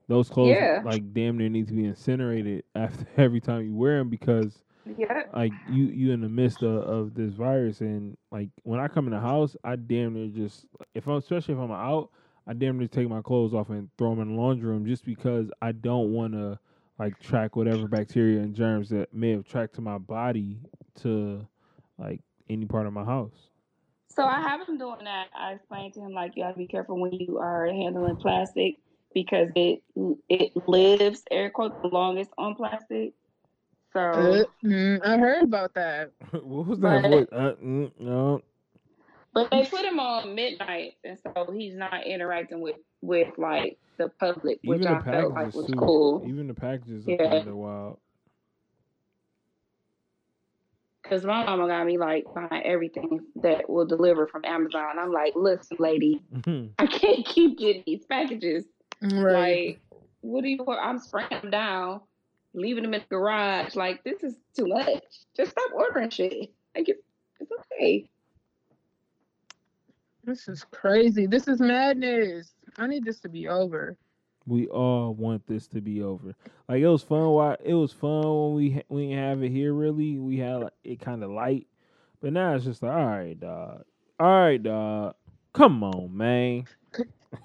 those clothes, yeah. like, damn near need to be incinerated after every time you wear them because, yeah. like, you, you in the midst of, of this virus. And, like, when I come in the house, I damn near just, if I'm, especially if I'm out, I damn near take my clothes off and throw them in the laundry room just because I don't want to, like, track whatever bacteria and germs that may have tracked to my body to, like, any part of my house. So I have him doing that. I explained to him, like, you got to be careful when you are handling plastic because it it lives, air quotes, the longest on plastic. So uh, mm, I heard about that. What was that? But, uh, mm, no. But they put him on midnight, and so he's not interacting with, with like, the public, which the I felt like was too. Cool. Even the packages yeah. are kind of wild. Because my mama got me, like, behind everything that will deliver from Amazon. I'm like, listen, lady, mm-hmm. I can't keep getting these packages. Right. Like, what do you want? I'm spraying them down, leaving them in the garage. Like, this is too much. Just stop ordering shit. Like, it's, it's okay. This is crazy. This is madness. I need this to be over. We all want this to be over. Like, it was fun. While, it was fun when we we didn't have it here, really. We had like, it kind of light. But now it's just like, all right, dog. All right, dog. Come on, man.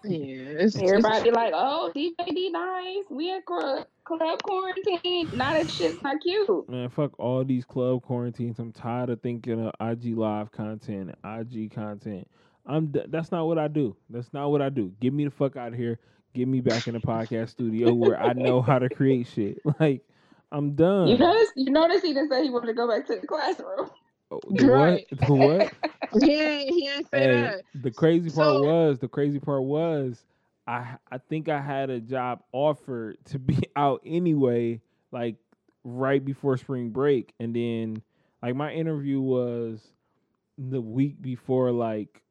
Yeah, it's, everybody it's, be like, oh, D J D nice. We at club, club quarantine. Now that shit's not cute. Man, fuck all these club quarantines. I'm tired of thinking of I G Live content and I G content. I'm. That's not what I do. That's not what I do. Get me the fuck out of here. Get me back in the podcast studio where I know how to create shit. Like, I'm done. You notice? You notice he didn't say he wanted to go back to the classroom. Oh, the right. What? The what? Yeah, he didn't say hey, that. The crazy part so, was the crazy part was I. I think I had a job offered to be out anyway, like right before spring break, and then like my interview was the week before, like.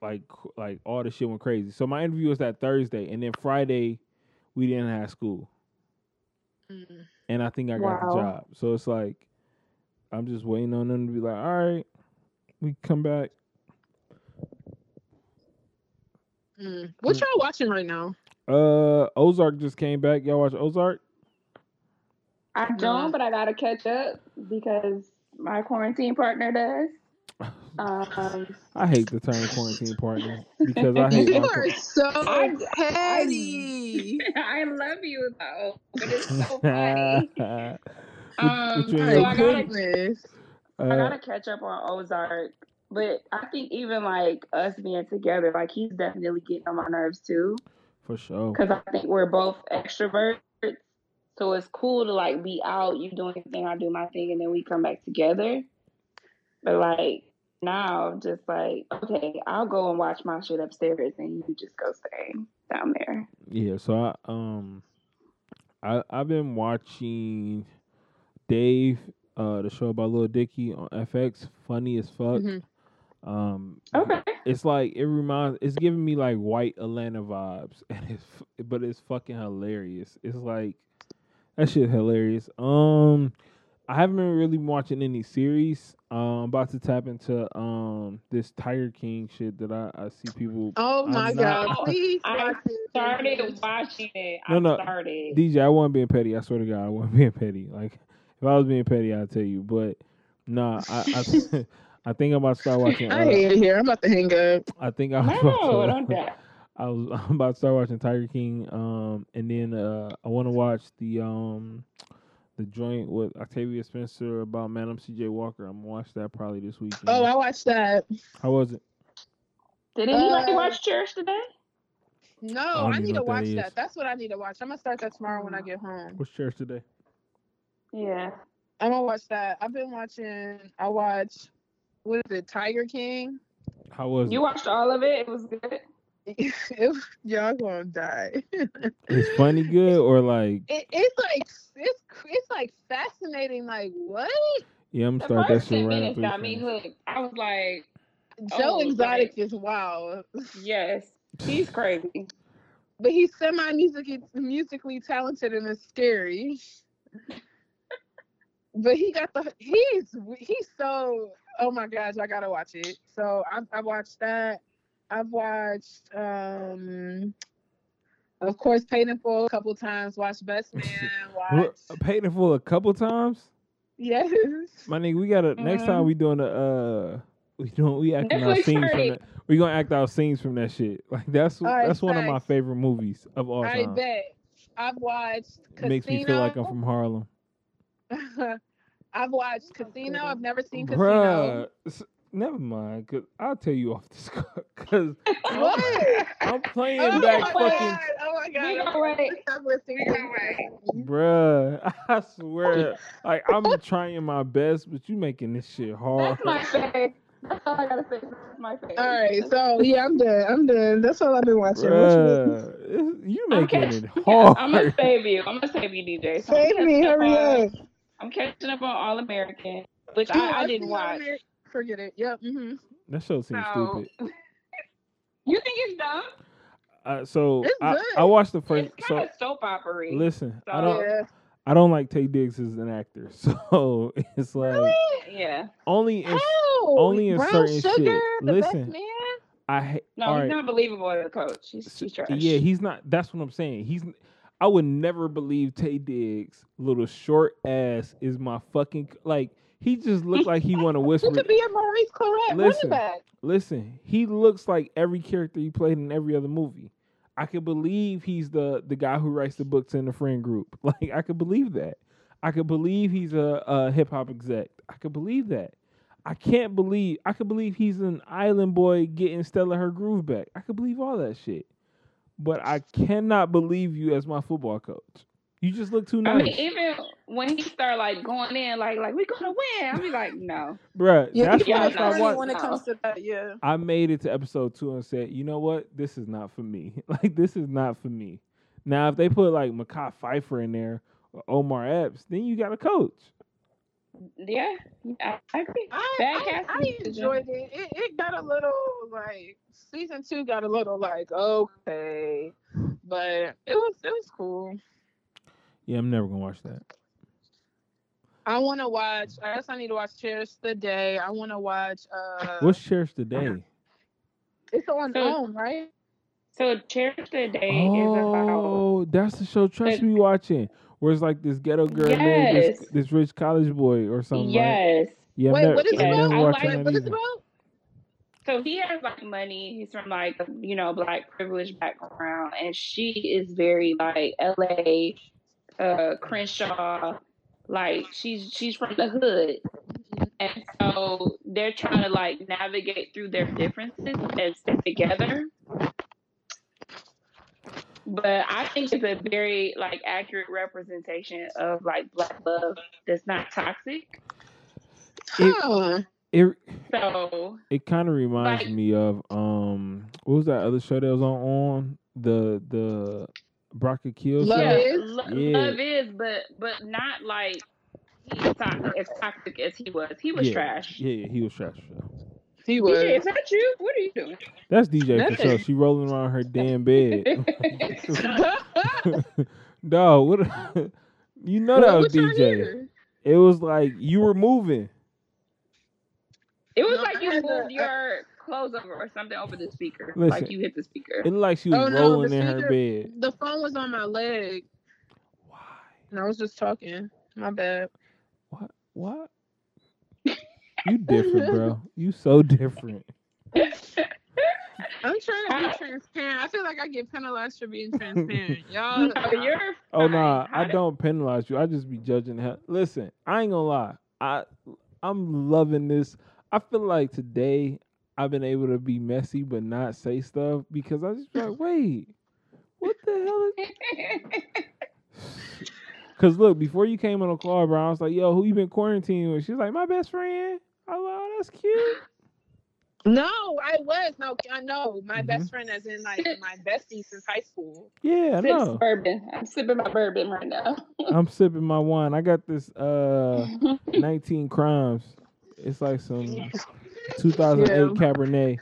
Like, like all the shit went crazy. So my interview was that Thursday, and then Friday, we didn't have school, mm. and I think I got wow. the job. So it's like, I'm just waiting on them to be like, all right, we come back. Mm. What mm. y'all watching right now? Uh, Ozark just came back. Y'all watch Ozark? I don't, but I gotta catch up because my quarantine partner does. Um, I hate the term quarantine partner because I hate you are so petty. I, I love you though, but it's so funny. um, what, what so I, gotta, uh, I gotta catch up on Ozark, but I think even like us being together, like he's definitely getting on my nerves too. For sure, because I think we're both extroverts, so it's cool to like be out, you doing your thing, I do my thing, and then we come back together. But like. Now, just like, okay, I'll go and watch my shit upstairs, and you just go stay down there. Yeah, so I um, I I've been watching Dave, uh, the show about Lil Dicky on F X. Funny as fuck. Mm-hmm. Um, okay. It's like it reminds. It's giving me like white Atlanta vibes, and it's but it's fucking hilarious. It's like that shit hilarious. Um. I haven't been really watching any series. Uh, I'm about to tap into um, this Tiger King shit that I, I see people. Oh my I'm god! Not, Please I started watching it. No, I no, started. D J, I wasn't being petty. I swear to God, I wasn't being petty. Like if I was being petty, I'd tell you. But nah, I I, I think I'm about to start watching. Uh, I hate it here. I'm about to hang up. I think I'm no, about to, don't die. I was I'm about to start watching Tiger King, um, and then uh, I want to watch the um, the joint with Octavia Spencer about Madam C J Walker. I'm gonna watch that probably this weekend. Oh, I watched that. How was it? Did anybody uh, watch Cherish the Day? No, I, I need to watch that, that. That's what I need to watch. I'm gonna start that tomorrow when I get home. What's Cherish the Day? Yeah, I'm gonna watch that. I've been watching. I watched. What is it? Tiger King. How was? You it? Watched all of it. It was good. It, y'all gonna die. It's funny good or like it, it's like it's it's like fascinating, like what? Yeah, I'm starting that shit right now. I was like Joe oh, Exotic like, is wild. Yes. He's crazy. But he's semi musically musically talented and is scary. But he got the he's he's so oh my gosh, I gotta watch it. So I I watched that. I've watched, um, of course, Paid in Full a couple times. Watched Best Man. Watched... Paid in Full a couple times? Yes. My nigga, we gotta, mm-hmm. next time we doing a, uh, we doing, we acting our scenes from that. We gonna act our scenes from that shit. Like, that's all that's right, one thanks. Of my favorite movies of all time. I bet. I've watched Casino. It makes me feel like I'm from Harlem. I've watched Casino. I've never seen Bruh. Casino. Never mind, cause I'll tell you off this because I'm, I'm playing oh back my fucking. God. Oh my god! You're all right. I'm listening. You're all right. Bruh, I swear, like I'm trying my best, but you making this shit hard. That's my face. That's all I gotta say. That's my face. All right, so yeah, I'm done. I'm done. That's all I've been watching. Bruh, you making it hard. I'm gonna save you. I'm gonna save you, D J. So save me. Hurry up. On, I'm catching up on All American, which yeah, I, I didn't watch. Forget it. Yep. Mm-hmm. That show seems so stupid. You think it's dumb? Uh, so it's I, I watched the first. It's kind so, of soap opera-y. Listen, so, I don't. Yeah. I don't like Tay Diggs as an actor, so it's like really? Yeah. Only in oh, only in brown certain sugar, shit. The listen, best man? I no, all he's right. not believable as a coach. He's, he's trash. Yeah, he's not. That's what I'm saying. He's. I would never believe Tay Diggs' little short ass is my fucking like. He just looked like he want to whisper. He could be a Maurice Clarett running back. Listen, he looks like every character he played in every other movie. I could believe he's the, the guy who writes the books in the friend group. Like, I could believe that. I could believe he's a, a hip-hop exec. I could believe that. I can't believe... I could believe he's an island boy getting Stella her groove back. I could believe all that shit. But I cannot believe you as my football coach. You just look too nice. I mean, even when he start like going in, like like we gonna win, I'll be like, no, bruh. Yeah, that's yeah, why I start watching. When it comes to that, yeah. I made it to episode two and said, you know what, this is not for me. Like this is not for me. Now, if they put like Mekhi Phifer in there or Omar Epps, then you got a coach. Yeah, I, I agree. I, I, I, I enjoyed it. it. It got a little like season two got a little like okay, but it was it was cool. Yeah, I'm never gonna watch that. I want to watch. I guess I need to watch Cherish the Day. I want to watch. Uh, What's Cherish the Day? It's on so, Zoom, right? So Cherish the Day oh, is about. Oh, that's the show. Trust me, watching. Where it's like this ghetto girl yes. made this, this rich college boy or something. Yes. Like. Yeah. Wait, never, what is it about? Like, what is it about? So he has like money. He's from like you know black privileged background, and she is very like L A. Uh, Crenshaw, like she's she's from the hood, and so they're trying to like navigate through their differences and stick together. But I think it's a very like accurate representation of like black love that's not toxic. It it, so, it kind of reminds like, me of um what was that other show that was on on the the. Broccoli kills. Love yeah. is, Lo- yeah. love is, but but not like he's toxic, as toxic as he was. He was yeah. trash. Yeah, yeah, he was trash. He was. D J, is that you? What are you doing? That's D J Nothing. For sure. She rolling around her damn bed. Dog, what? A, you know that what, was D J. It was like you were moving. It was no, like you moved your. Clothes over or something over the speaker. Listen, like you hit the speaker. It like she was oh, no, rolling in her bed. The phone was on my leg. Why? And I was just talking. My bad. What? What? You different, bro. You so different. I'm trying to be transparent. I feel like I get penalized for being transparent. Y'all, no, you're oh no, nah, I don't penalize you. I just be judging. Hell. Listen, I ain't gonna lie. I I'm loving this. I feel like today I've been able to be messy but not say stuff because I just be like, wait, what the hell is? Cause look, before you came on the call, bro, I was like, yo, who you been quarantining with? She's like, my best friend. I was like, oh, that's cute. No, I was. No, I know. My mm-hmm. best friend as in like my bestie since high school. Yeah, I know. Bourbon. I'm sipping my bourbon right now. I'm sipping my wine. I got this uh nineteen Crimes. It's like some two thousand eight yeah. Cabernet.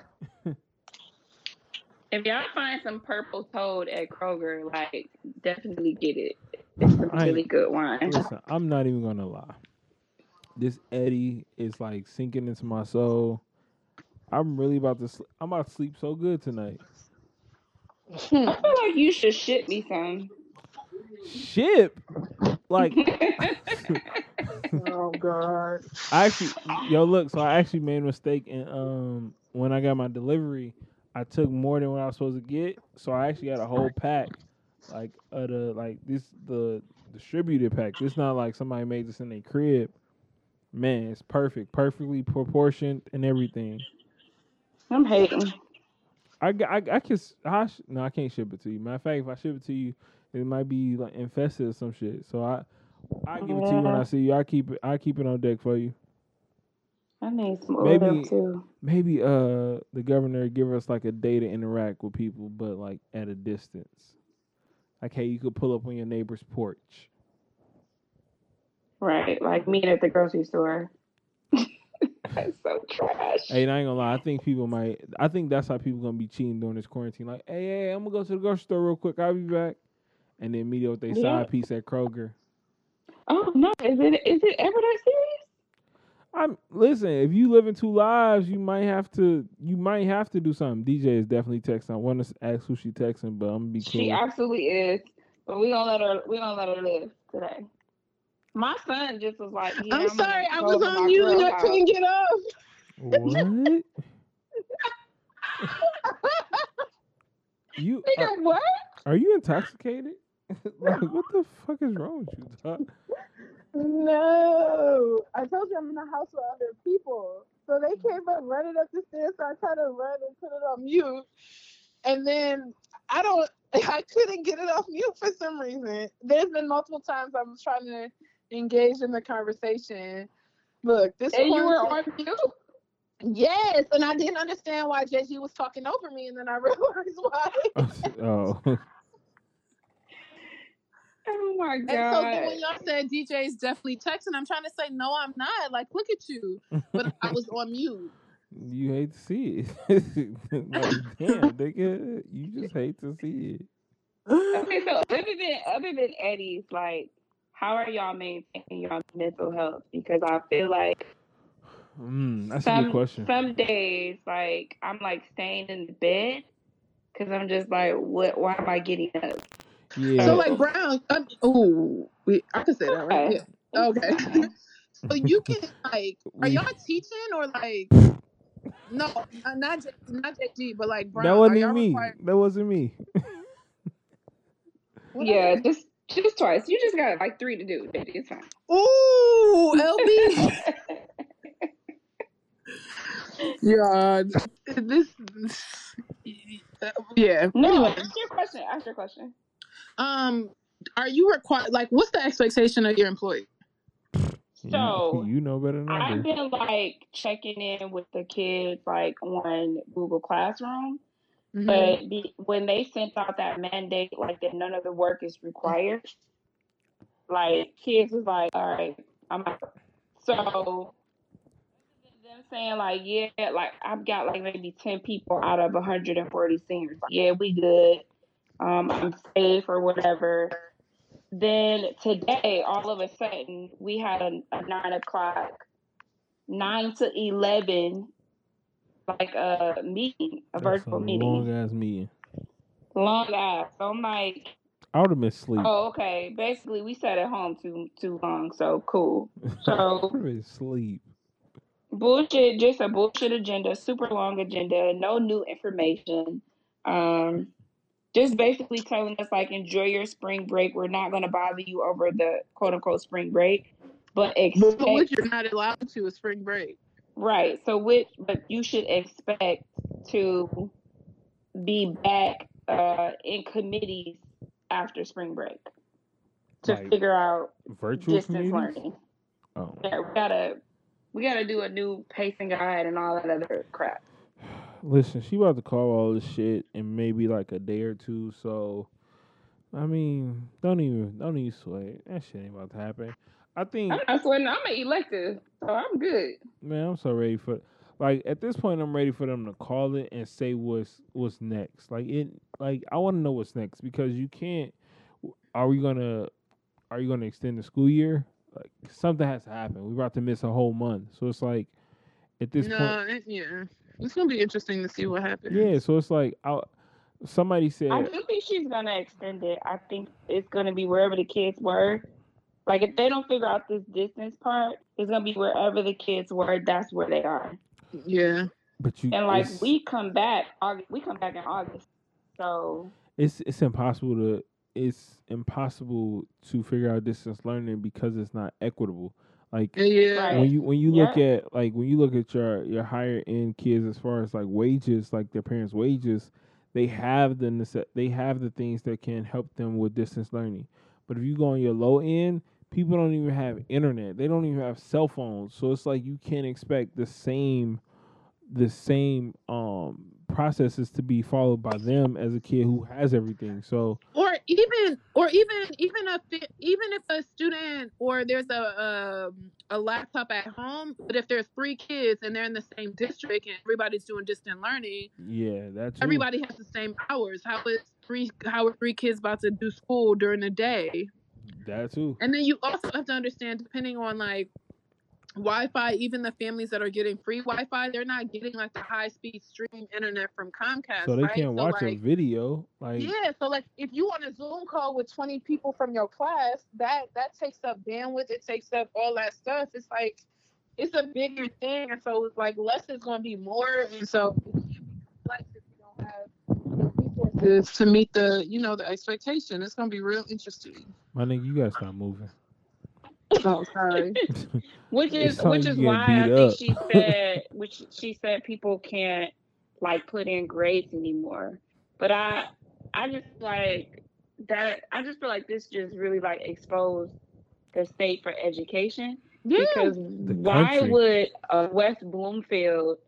If y'all find some Purple Toad at Kroger, like, definitely get it. It's some really good wine. Listen, I'm not even going to lie. This Eddie is, like, sinking into my soul. I'm really about to sleep. I'm about to sleep so good tonight. I feel like you should ship me some. Ship? Like... Oh, God. I actually... Yo, look, so I actually made a mistake in, um, when I got my delivery... I took more than what I was supposed to get, so I actually got a whole pack, like of the like this the distributed pack. It's not like somebody made this in their crib. Man, it's perfect, perfectly proportioned and everything. I'm hating. I I, I can I, no, I can't ship it to you. Matter of fact, if I ship it to you, it might be like infested or some shit. So I I give it yeah. to you when I see you. I keep it I keep it on deck for you. I need some oil too. Maybe uh the governor give us like a day to interact with people, but like at a distance. Like, hey, you could pull up on your neighbor's porch. Right, like meet at the grocery store. That's so trash. Hey, and I ain't gonna lie. I think people might. I think that's how people gonna be cheating during this quarantine. Like, hey, hey, I'm gonna go to the grocery store real quick. I'll be back, and then meet up with their yeah. side piece at Kroger. Oh no! Is it is it ever that serious? I'm listen, if you living two lives, you might have to you might have to do something. D J is definitely texting. I want to ask who she texting, but I'm gonna be cool. She absolutely is. But we gonna let her we gonna let her live today. My son just was like, yeah, I'm, I'm sorry, I was on you and I couldn't get off. What? you are, Nigga, what? Are you intoxicated? Like, what the fuck is wrong with you, Doc? No, I told you I'm in a house with other people. So they came up running up the stairs, so I tried to run and put it on mute. And then I don't, I couldn't get it off mute for some reason. There's been multiple times I was trying to engage in the conversation. Look, this and you were on mute? Yes, and I didn't understand why J G was talking over me, and then I realized why. Oh. Oh my God. And so then when y'all said D J is definitely texting, I'm trying to say, no, I'm not. Like, look at you. But I was on mute. You hate to see it. Like, damn, nigga. You just hate to see it. Okay, so other than, other than Eddie's, like, how are y'all maintaining y'all mental health? Because I feel like mm, that's some, a good question. Some days, like, I'm, like, staying in the bed because I'm just like, what? Why am I getting up? Yeah. So like Brown, um, oh, I can say that right. Yeah. Okay. So you can like, are y'all teaching or like? No, not J, not J G, but like Brown. That wasn't me. Required... That wasn't me. Yeah, just just twice. You just got like three to do, baby. It's fine. Ooh, L B. Yeah, this. Yeah. No, ask your question. Ask your question. Um, are you required? Like, what's the expectation of your employee? So you know better than I do. I've been like checking in with the kids like on Google Classroom, mm-hmm. but the, when they sent out that mandate, like that none of the work is required. Like kids was like, all right, I'm out. So them saying like, yeah, like I've got like maybe ten people out of one hundred forty seniors. Like, yeah, we good. Um, I'm safe or whatever. Then today, all of a sudden, we had a, a nine o'clock, nine to eleven, like a meeting, a That's virtual a meeting, long ass meeting, long ass. So I'm like, I would have been asleep. Oh, okay. Basically, we sat at home too too long, so cool. So I would have been asleep. Bullshit, just a bullshit agenda, super long agenda, no new information. Um, just basically telling us, like, enjoy your spring break. We're not going to bother you over the quote-unquote spring break. But expect... But what you're not allowed to is spring break. Right. So which, but you should expect to be back uh, in committees after spring break to like figure out virtual distance learning. Oh. Yeah, we gotta we gotta do a new pacing guide and all that other crap. Listen, she about to call all this shit in maybe like a day or two. So, I mean, don't even don't even sweat. That shit ain't about to happen. I think I'm not sweating. I'm an elective, so I'm good. Man, I'm so ready for. Like at this point, I'm ready for them to call it and say what's what's next. Like it, like I want to know what's next because you can't. Are we gonna? Are you gonna extend the school year? Like something has to happen. We're about to miss a whole month, so it's like at this no, point. No, yeah, it's gonna be interesting to see what happens. Yeah, so it's like I. Somebody said. I don't think she's gonna extend it. I think it's gonna be wherever the kids were. Like if they don't figure out this distance part, it's gonna be wherever the kids were. That's where they are. Yeah, but you and like we come back, August, we come back in August, so it's it's impossible to it's impossible to figure out distance learning because it's not equitable. Like yeah. when you when you yeah. look at like when you look at your your higher end kids as far as like wages, like their parents' wages, they have the they have the things that can help them with distance learning. But if you go on your low end, people don't even have internet. They don't even have cell phones. So it's like you can't expect the same the same um, processes to be followed by them as a kid who has everything. So or even or even even a even if a student or there's a a, a laptop at home, but if there's three kids and they're in the same district and everybody's doing distant learning, yeah, that's everybody has the same hours. How is three how are three kids about to do school during the day? That too. And then you also have to understand, depending on like Wi-Fi, even the families that are getting free Wi-Fi, they're not getting like the high-speed stream internet from Comcast. So they right? can't so, watch like, a video. Like yeah, so like if you on a Zoom call with twenty people from your class, that that takes up bandwidth. It takes up all that stuff. It's like it's a bigger thing, and so like less is going to be more, and so less if you don't have resources to meet the you know the expectation. It's going to be real interesting. My nigga, you gotta stop moving. Oh, sorry. which is which is why I think up. she said, which she said people can't like put in grades anymore. But I, I just like that. I just feel like this just really like exposed the state for education. Yeah. Because why would uh, West Bloomfield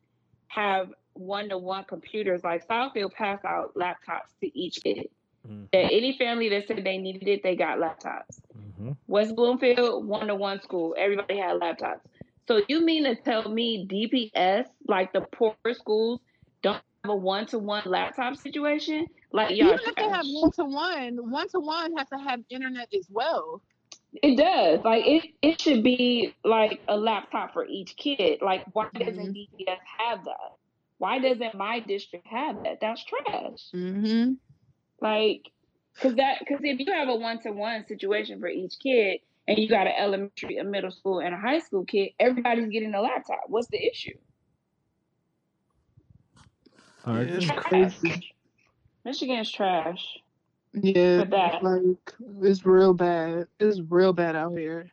have one-to-one computers? Like Southfield passed out laptops to each kid. Mm-hmm. That any family that said they needed it, they got laptops. Mm-hmm. West Bloomfield, one-to-one school. Everybody had laptops. So you mean to tell me D P S, like the poorer schools, don't have a one-to-one laptop situation? Like y'all Even trash. If they have one-to-one, one-to-one has to have internet as well. It does. Like it, it should be like a laptop for each kid. Like why mm-hmm. doesn't D P S have that? Why doesn't my district have that? That's trash. Mm-hmm. Like, cause that, cause if you have a one-to-one situation for each kid, and you got an elementary, a middle school, and a high school kid, everybody's getting a laptop. What's the issue? All right, it's crazy. Michigan's trash. Yeah, for that. Like it's real bad. It's real bad out here.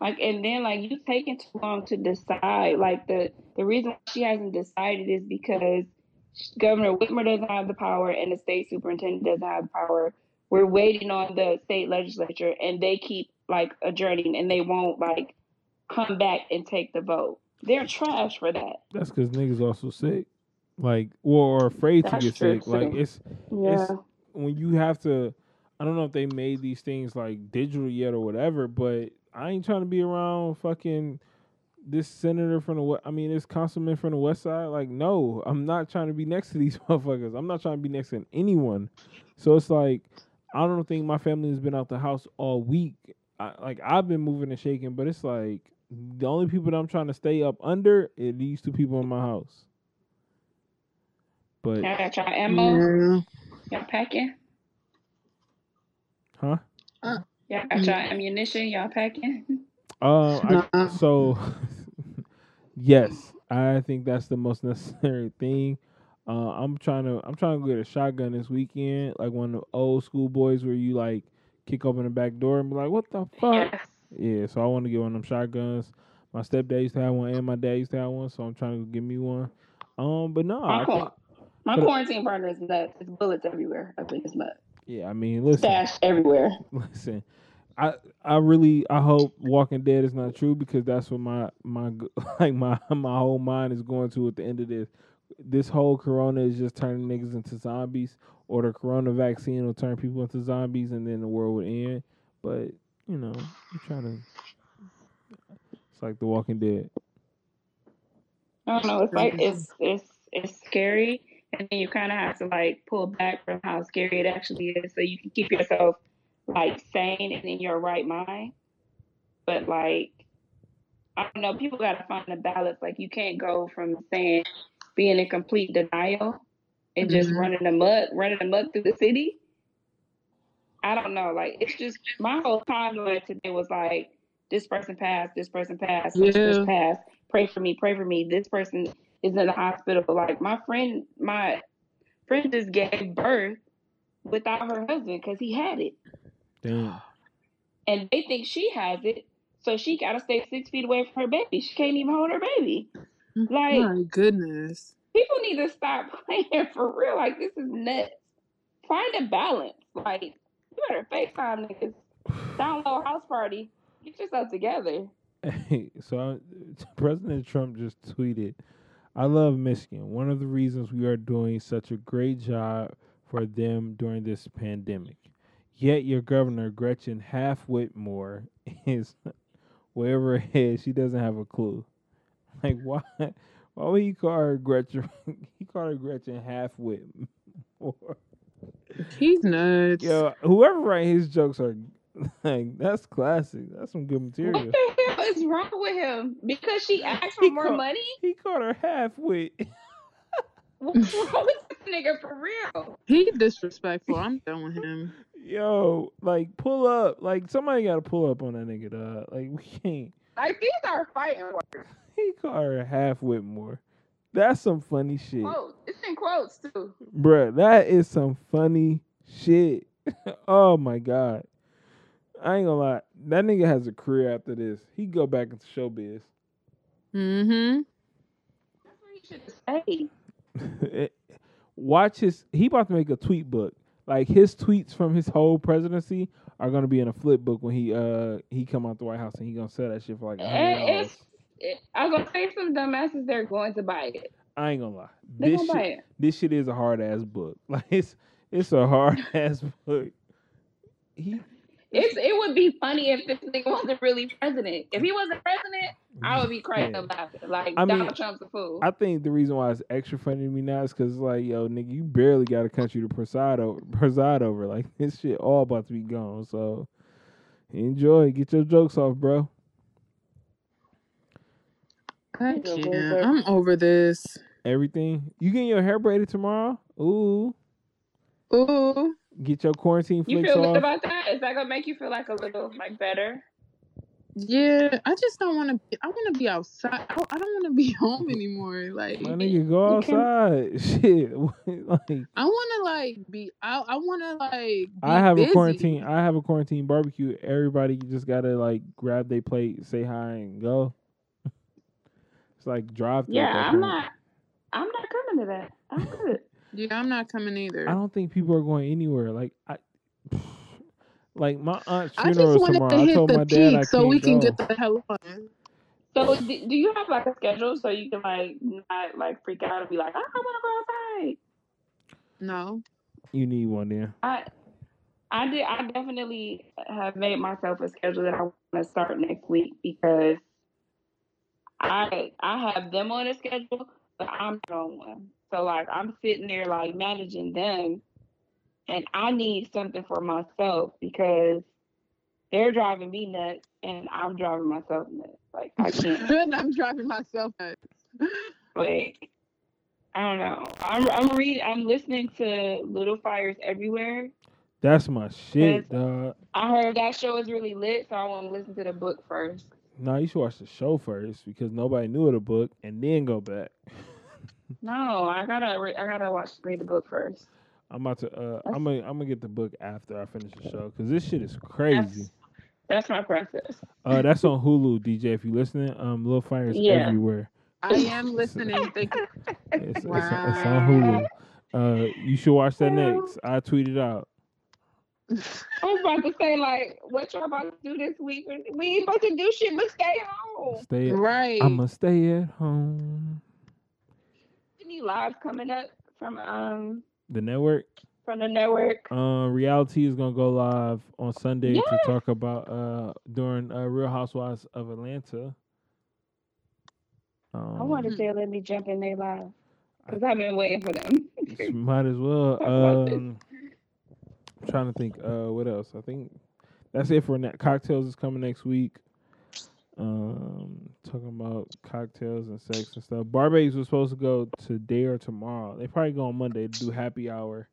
Like, and then like you taking too long to decide. Like the the reason why she hasn't decided is because Governor Whitmer doesn't have the power and the state superintendent doesn't have the power. We're waiting on the state legislature and they keep like adjourning and they won't like come back and take the vote. They're trash for that. That's because niggas also sick, like or are afraid That's to get true, sick. Too. Like it's yeah. it's when you have to. I don't know if they made these things like digital yet or whatever, but I ain't trying to be around fucking. This senator from the I mean, this councilman from the West Side, like, no, I'm not trying to be next to these motherfuckers. I'm not trying to be next to anyone. So it's like, I don't think my family has been out the house all week. I, like, I've been moving and shaking, but it's like the only people that I'm trying to stay up under are these two people in my house. But I got y'all ammo. Y'all packing? Huh? Y'all got y'all ammunition. Y'all packing? Uh, I, so. Yes, I think that's the most necessary thing. Uh, I'm trying to I'm trying to get a shotgun this weekend, like one of the old school boys where you like kick open the back door and be like, "What the fuck?" Yes. Yeah, so I want to get one of them shotguns. My stepdad used to have one, and my dad used to have one, so I'm trying to get me one. Um, but no, my, I think, my quarantine partner is nuts. It's bullets everywhere up in this butt. Yeah, I mean, listen, stash everywhere. Listen, I I really I hope Walking Dead is not true, because that's what my my like my my whole mind is going to at the end of this. This whole Corona is just turning niggas into zombies, or the Corona vaccine will turn people into zombies, and then the world would end. But you know, you try to. It's like The Walking Dead. I don't know. It's like it's it's it's scary, and then you kind of have to like pull back from how scary it actually is, so you can keep yourself like sane and in your right mind. But like, I don't know. People gotta find a balance. Like, you can't go from saying being in complete denial and just mm-hmm. running amok, running amok through the city. I don't know. Like, it's just my whole timeline today was like, this person passed, this person passed, yeah. this person passed. Pray for me, pray for me. This person is in the hospital. Like, my friend, my friend just gave birth without her husband because he had it. Damn. And they think she has it, so she got to stay six feet away from her baby. She can't even hold her baby. Like, my goodness. People need to stop playing for real. Like, this is nuts. Find a balance. Like, you better FaceTime niggas. Download House Party. Get yourself together. Hey, so I, President Trump just tweeted, "I love Michigan. One of the reasons we are doing such a great job for them during this pandemic. Yet your governor, Gretchen Whitmer, is wherever ahead. She doesn't have a clue." Like, why? Why would he call her Gretchen? He called her Gretchen Whitmer. He's nuts. Yo, whoever writes his jokes are like, that's classic. That's some good material. What the hell is wrong with him? Because she asked for he more called, money. He called her half-wit. What's wrong with this nigga for real? He disrespectful. I'm done with him. Yo, like, pull up. Like, somebody gotta pull up on that nigga, dog. Like, we can't. Like, these are fighting words. He called her half-wit more. That's some funny shit. Quotes. It's in quotes, too. Bruh, that is some funny shit. Oh, my God. I ain't gonna lie. That nigga has a career after this. He go back into showbiz. Mm-hmm. That's what he should say. Watch his... He about to make a tweet book. Like, his tweets from his whole presidency are gonna be in a flip book when he uh he come out the White House, and he gonna sell that shit for like a hundred dollars. I'm gonna say some dumbasses, they're going to buy it. I ain't gonna lie. They this gonna shit, buy it. This shit is a hard-ass book. Like, it's it's a hard-ass book. He... It's, it would be funny if this nigga wasn't really president. If he wasn't president, I would be crying yeah. about it. Like, I Donald mean, Trump's a fool. I think the reason why it's extra funny to me now is because it's like, yo, nigga, you barely got a country to preside over. Preside over. Like, this shit all about to be gone. So, enjoy. Get your jokes off, bro. I can't. I'm over this. Everything. You getting your hair braided tomorrow? Ooh. Ooh. Get your quarantine flicks off. You feel good about that? Is that gonna make you feel like a little like better? Yeah, I just don't want to. I want to be outside. I, I don't want to be home anymore. Like, my nigga, go outside. Shit, like, I want to like be out. I, I want to like. I have busy. a quarantine. I have a quarantine barbecue. Everybody just gotta like grab their plate, say hi, and go. It's like drive through. Yeah, I'm point. not. I'm not coming to that. I'm good. Yeah, I'm not coming either. I don't think people are going anywhere. Like, I, pff, like my aunt's funeral is tomorrow. I just wanted to hit the peak so we can get the hell on. So, do you have like a schedule so you can like not like freak out and be like, I don't want to go outside? No, you need one there. I, I did. I definitely have made myself a schedule that I want to start next week, because I I have them on a schedule, but I'm not on one. So, like, I'm sitting there, like, managing them, and I need something for myself, because they're driving me nuts, and I'm driving myself nuts. Like, I can't. And I'm driving myself nuts. Like, I don't know. I'm I'm reading, I'm listening to Little Fires Everywhere. That's my shit, dog. I heard that show is really lit, so I want to listen to the book first. No, you should watch the show first because nobody knew of the book, and then go back. No, I gotta, re- I gotta watch read the book first. I'm about to, uh, I'm gonna, I'm gonna get the book after I finish the show because this shit is crazy. That's, that's my process. Uh, that's on Hulu, D J. If you're listening, um, Lil Fire is yeah. everywhere. I am listening. Thank you. It's, wow. it's, on, it's on Hulu. Uh, you should watch that next. I tweeted out. I was about to say, like, what y'all about to do this week? We ain't about to do shit, but stay home. Stay at, right. I'm going to stay at home. Any lives coming up from um the network? From the network. Uh, reality is going to go live on Sunday yes. to talk about uh during uh, Real Housewives of Atlanta. Um, I wonder if they'll let me jump in their live because I've been waiting for them. Might as well. Um, I'm trying to think. Uh, what else? I think that's it for that. Cocktails is coming next week. Um, talking about cocktails and sex and stuff. Barbade's was supposed to go today or tomorrow. They probably go on Monday to do happy hour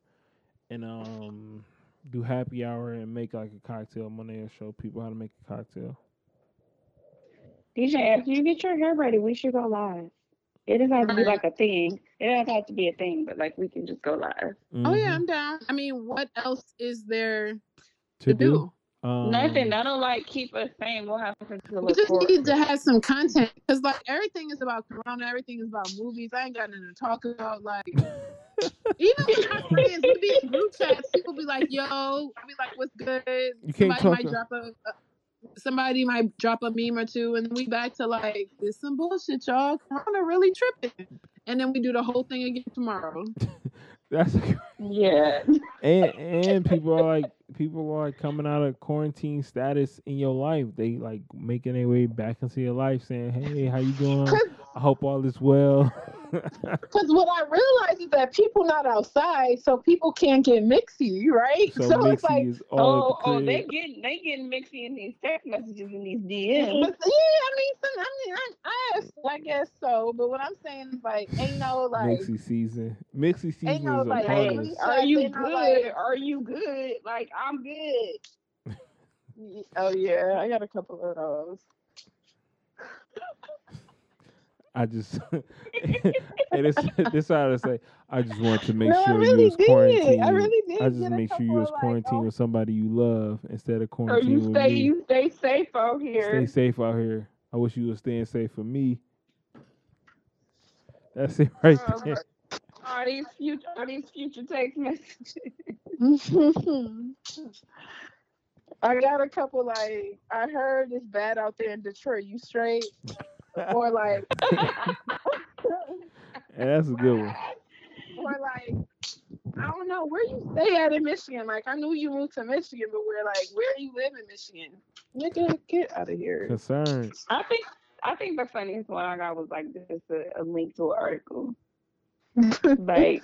and um do happy hour and make like a cocktail Monday and show people how to make a cocktail. D J, after you get your hair ready, we should go live. It doesn't have to be like a thing. It doesn't have to be a thing, but like we can just go live. Mm-hmm. Oh yeah, I'm down. I mean, what else is there to, to do? do? Um, Nothing. I don't like keep us sane. We'll have something to look We just forward need to. to have some content because like everything is about Corona. Everything is about movies. I ain't got nothing to talk about. Like even with my friends, we be in group chats. People be like, "Yo," I be like, "What's good?" You can't Somebody talk might to- drop a. a Somebody might drop a meme or two, and then we back to like this some bullshit, y'all. Corona really tripping, and then we do the whole thing again tomorrow. That's yeah. And and people are like people are like coming out of quarantine status in your life. They like making their way back into your life, saying, "Hey, how you doing? I hope all is well." Because what I realize is that people not outside, so people can't get mixy, right? So, so it's like, oh, oh, they getting they getting mixy in these text messages and these D Ms. But, yeah, I mean, some, I mean, I, I, I guess so. But what I'm saying is like, ain't no like mixy season. Mixy season ain't no, is like, a part hey, of it. Are you good? Like, are you good? Like, I'm good. Oh yeah, I got a couple of those. I just, and it's, this is how I say, I just want to make no, sure really you was did. quarantined. I really did. I just Get make sure you was quarantined like, with somebody you love instead of quarantined with stay, me. You stay safe out here. Stay safe out here. I wish you was staying safe for me. That's it right uh, there. All these future, all these future text messages. I got a couple like, I heard it's bad out there in Detroit. You straight? Or like, yeah, that's a good one. Or like, I don't know where you stay at in Michigan. Like, I knew you moved to Michigan, but we're like, where do you live in Michigan? Nigga, get out of here. Concerns. I think I think the funniest one I got was like just a, a link to an article, like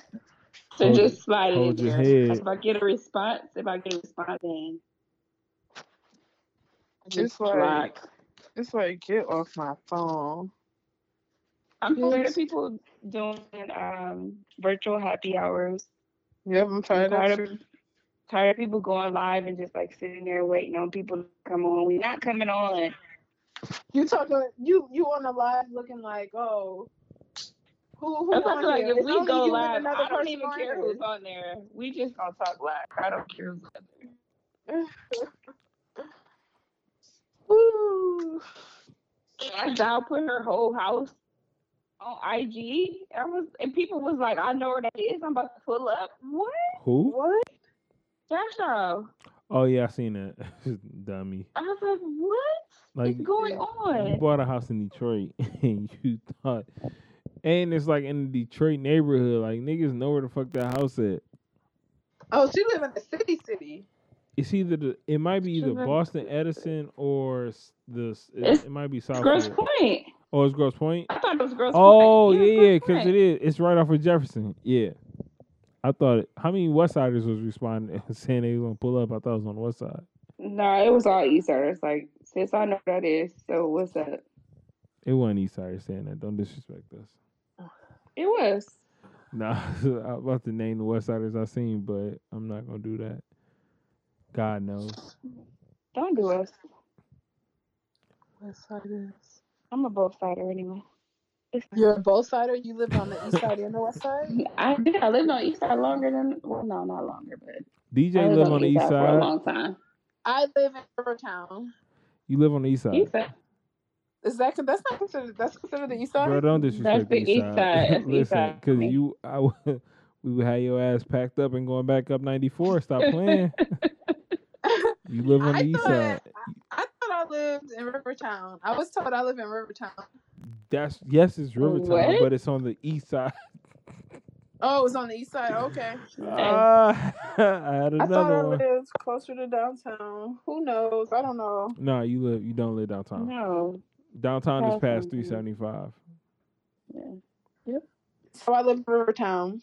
so hold, just slide it in there. If I get a response, if I get a response, then just like. like It's like, get off my phone. I'm tired of people doing um, virtual happy hours. Yep, I'm tired, I'm tired of, of tired of people going live and just like sitting there waiting on people to come on. We're not coming on. You talking? You you on the live looking like, oh, who who I'm on like, there? If we go live, I don't even care who's on there. We just gonna talk live. I don't care who's on there. Ooh. And Dow put her whole house on I G. I was, and people was like, I know where that is. I'm about to pull up. What? Who? What? Dasha. Oh, yeah, I seen that. Dummy. I was like, what like, is going on? You bought a house in Detroit and you thought, and it's like in the Detroit neighborhood. Like, niggas know where the fuck that house at. Oh, she live in the city city. It's either the, it might be either Boston Edison or the it, it might be South Grosse Point. Oh, it's Grosse Point. I thought it was Grosse Point. Oh yeah, yeah, because it is. It's right off of Jefferson. Yeah, I thought. It, how many Westsiders was responding saying they were gonna pull up? I thought it was on the West Side. No, it was all Eastsiders. Like, since I know that is, so what's up? It wasn't Eastsiders saying that. Don't disrespect us. It was. Nah, I'm about to name the Westsiders I seen, but I'm not gonna do that. God knows. Don't do us. West side is. I'm a both sider anyway. You're a both sider? You live on the east side and the west side? I did. I lived on the east side longer than, well, no, not longer, but. D J lived live on, on the east side, side for a long time. I live in Rivertown. You live on the east side? East side. Is that, that's not considered, that's considered the east side? Bro, don't disrespect the east side. That's the east side. Listen, because you, I, we would have your ass packed up and going back up ninety-four. Stop playing. You live on the I east thought, side. I, I thought I lived in Rivertown. I was told I live in Rivertown. That's yes, it's Rivertown, what? But it's on the east side. Oh, it's on the east side. Okay. Uh, I had another I thought I one. lived closer to downtown. Who knows? I don't know. No, you live. You don't live downtown. No. Downtown is past three seventy five. Yeah. Yep. So I live in Rivertown.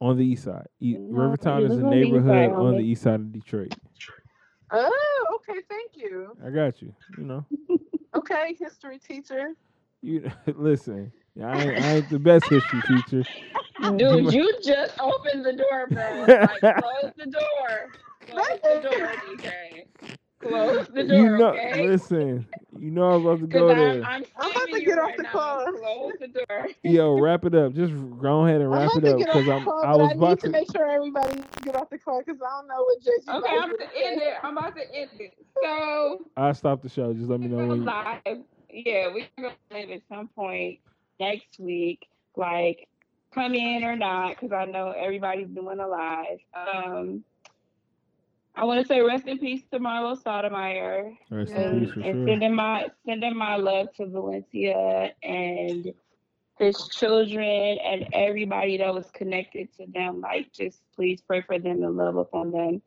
On the east side. E- no, Rivertown is a neighborhood the on the east side of Detroit. Oh, okay. Thank you. I got you. You know. Okay, history teacher. You listen. I ain't, I ain't the best history teacher. Dude, you just opened the door, bro. Like, close the door. Close the door, D J. Close the door. You know, okay? Listen, you know I'm about to go I'm, there. I'm, I'm about to get off right the call. Close the door. Yo, wrap it up. Just go ahead and wrap it up because I'm. Call, I was I about need to, to make sure everybody get off the call because I don't know what J G. Okay, I'm about to end it. I'm about to end it. So I stopped the show. Just let me know when. You... Yeah, we're gonna live at some point next week. Like, come in or not, because I know everybody's doing a live. Um, I want to say rest in peace to Marlo Sotomayor. Rest and, in peace for and sure. Sending my sending my love to Valencia and his children and everybody that was connected to them. Like, just please pray for them and love upon them,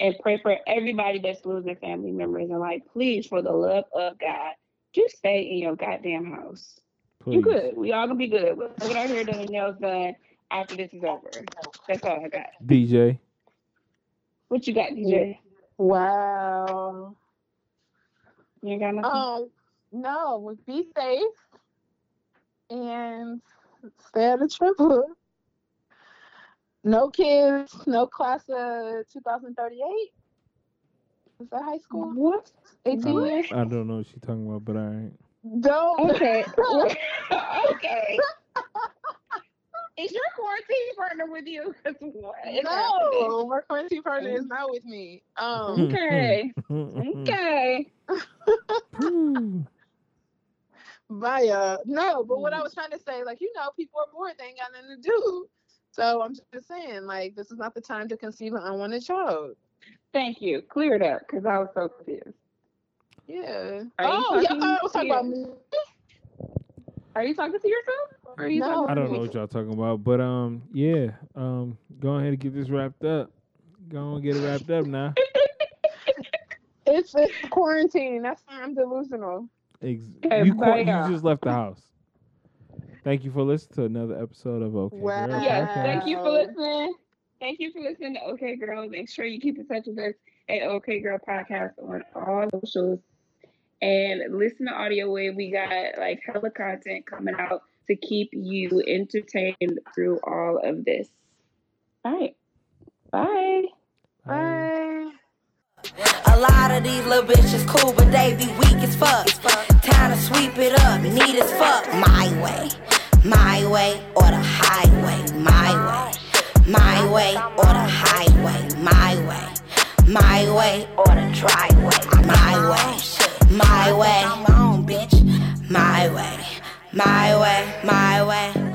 and pray for everybody that's losing family members. And like, please, for the love of God, just stay in your goddamn house. Please. You good. We all gonna be good. We'll get our hair done and nails done after this is over. That's all I got. D J. What you got, D J? Wow. You ain't got nothing? Um, no. Be safe and stay out of trouble. No kids, no class of two thousand thirty-eight. Is that high school? What? eighteen years? I don't know what she's talking about, but I ain't. Don't. Okay. Okay. Is your quarantine partner with you? What is no, happening? My quarantine partner is not with me. Um, okay. Okay. Bye. Uh, no, but what I was trying to say, like, you know, people are bored. They ain't got nothing to do. So I'm just saying, like, this is not the time to conceive an unwanted child. Thank you. Clear it up, because I was so confused. Yeah. Are oh, yeah. I was talking about me. Are you talking to yourself? Or are you no. I don't know what y'all talking about, but um, yeah. Um, go ahead and get this wrapped up. Go and get it wrapped up now. it's, it's quarantine. That's why I'm delusional. Ex- okay, you, qu- you just left the house. Thank you for listening to another episode of Okay wow. Girl. Yes, okay. Thank you for listening. Thank you for listening to Okay Girl. Make sure you keep in touch with us at Okay Girl Podcast on all socials. And listen to Audio Wave. We got like hella content coming out to keep you entertained through all of this. All right. Bye. Bye. A lot of these little bitches cool, but they be weak as fuck. Time to sweep it up, neat as fuck. My way, my way, or the highway. My way, my way, or the highway. My way, my way, or the driveway. My way. My way, my own bitch. My way, my way, my way.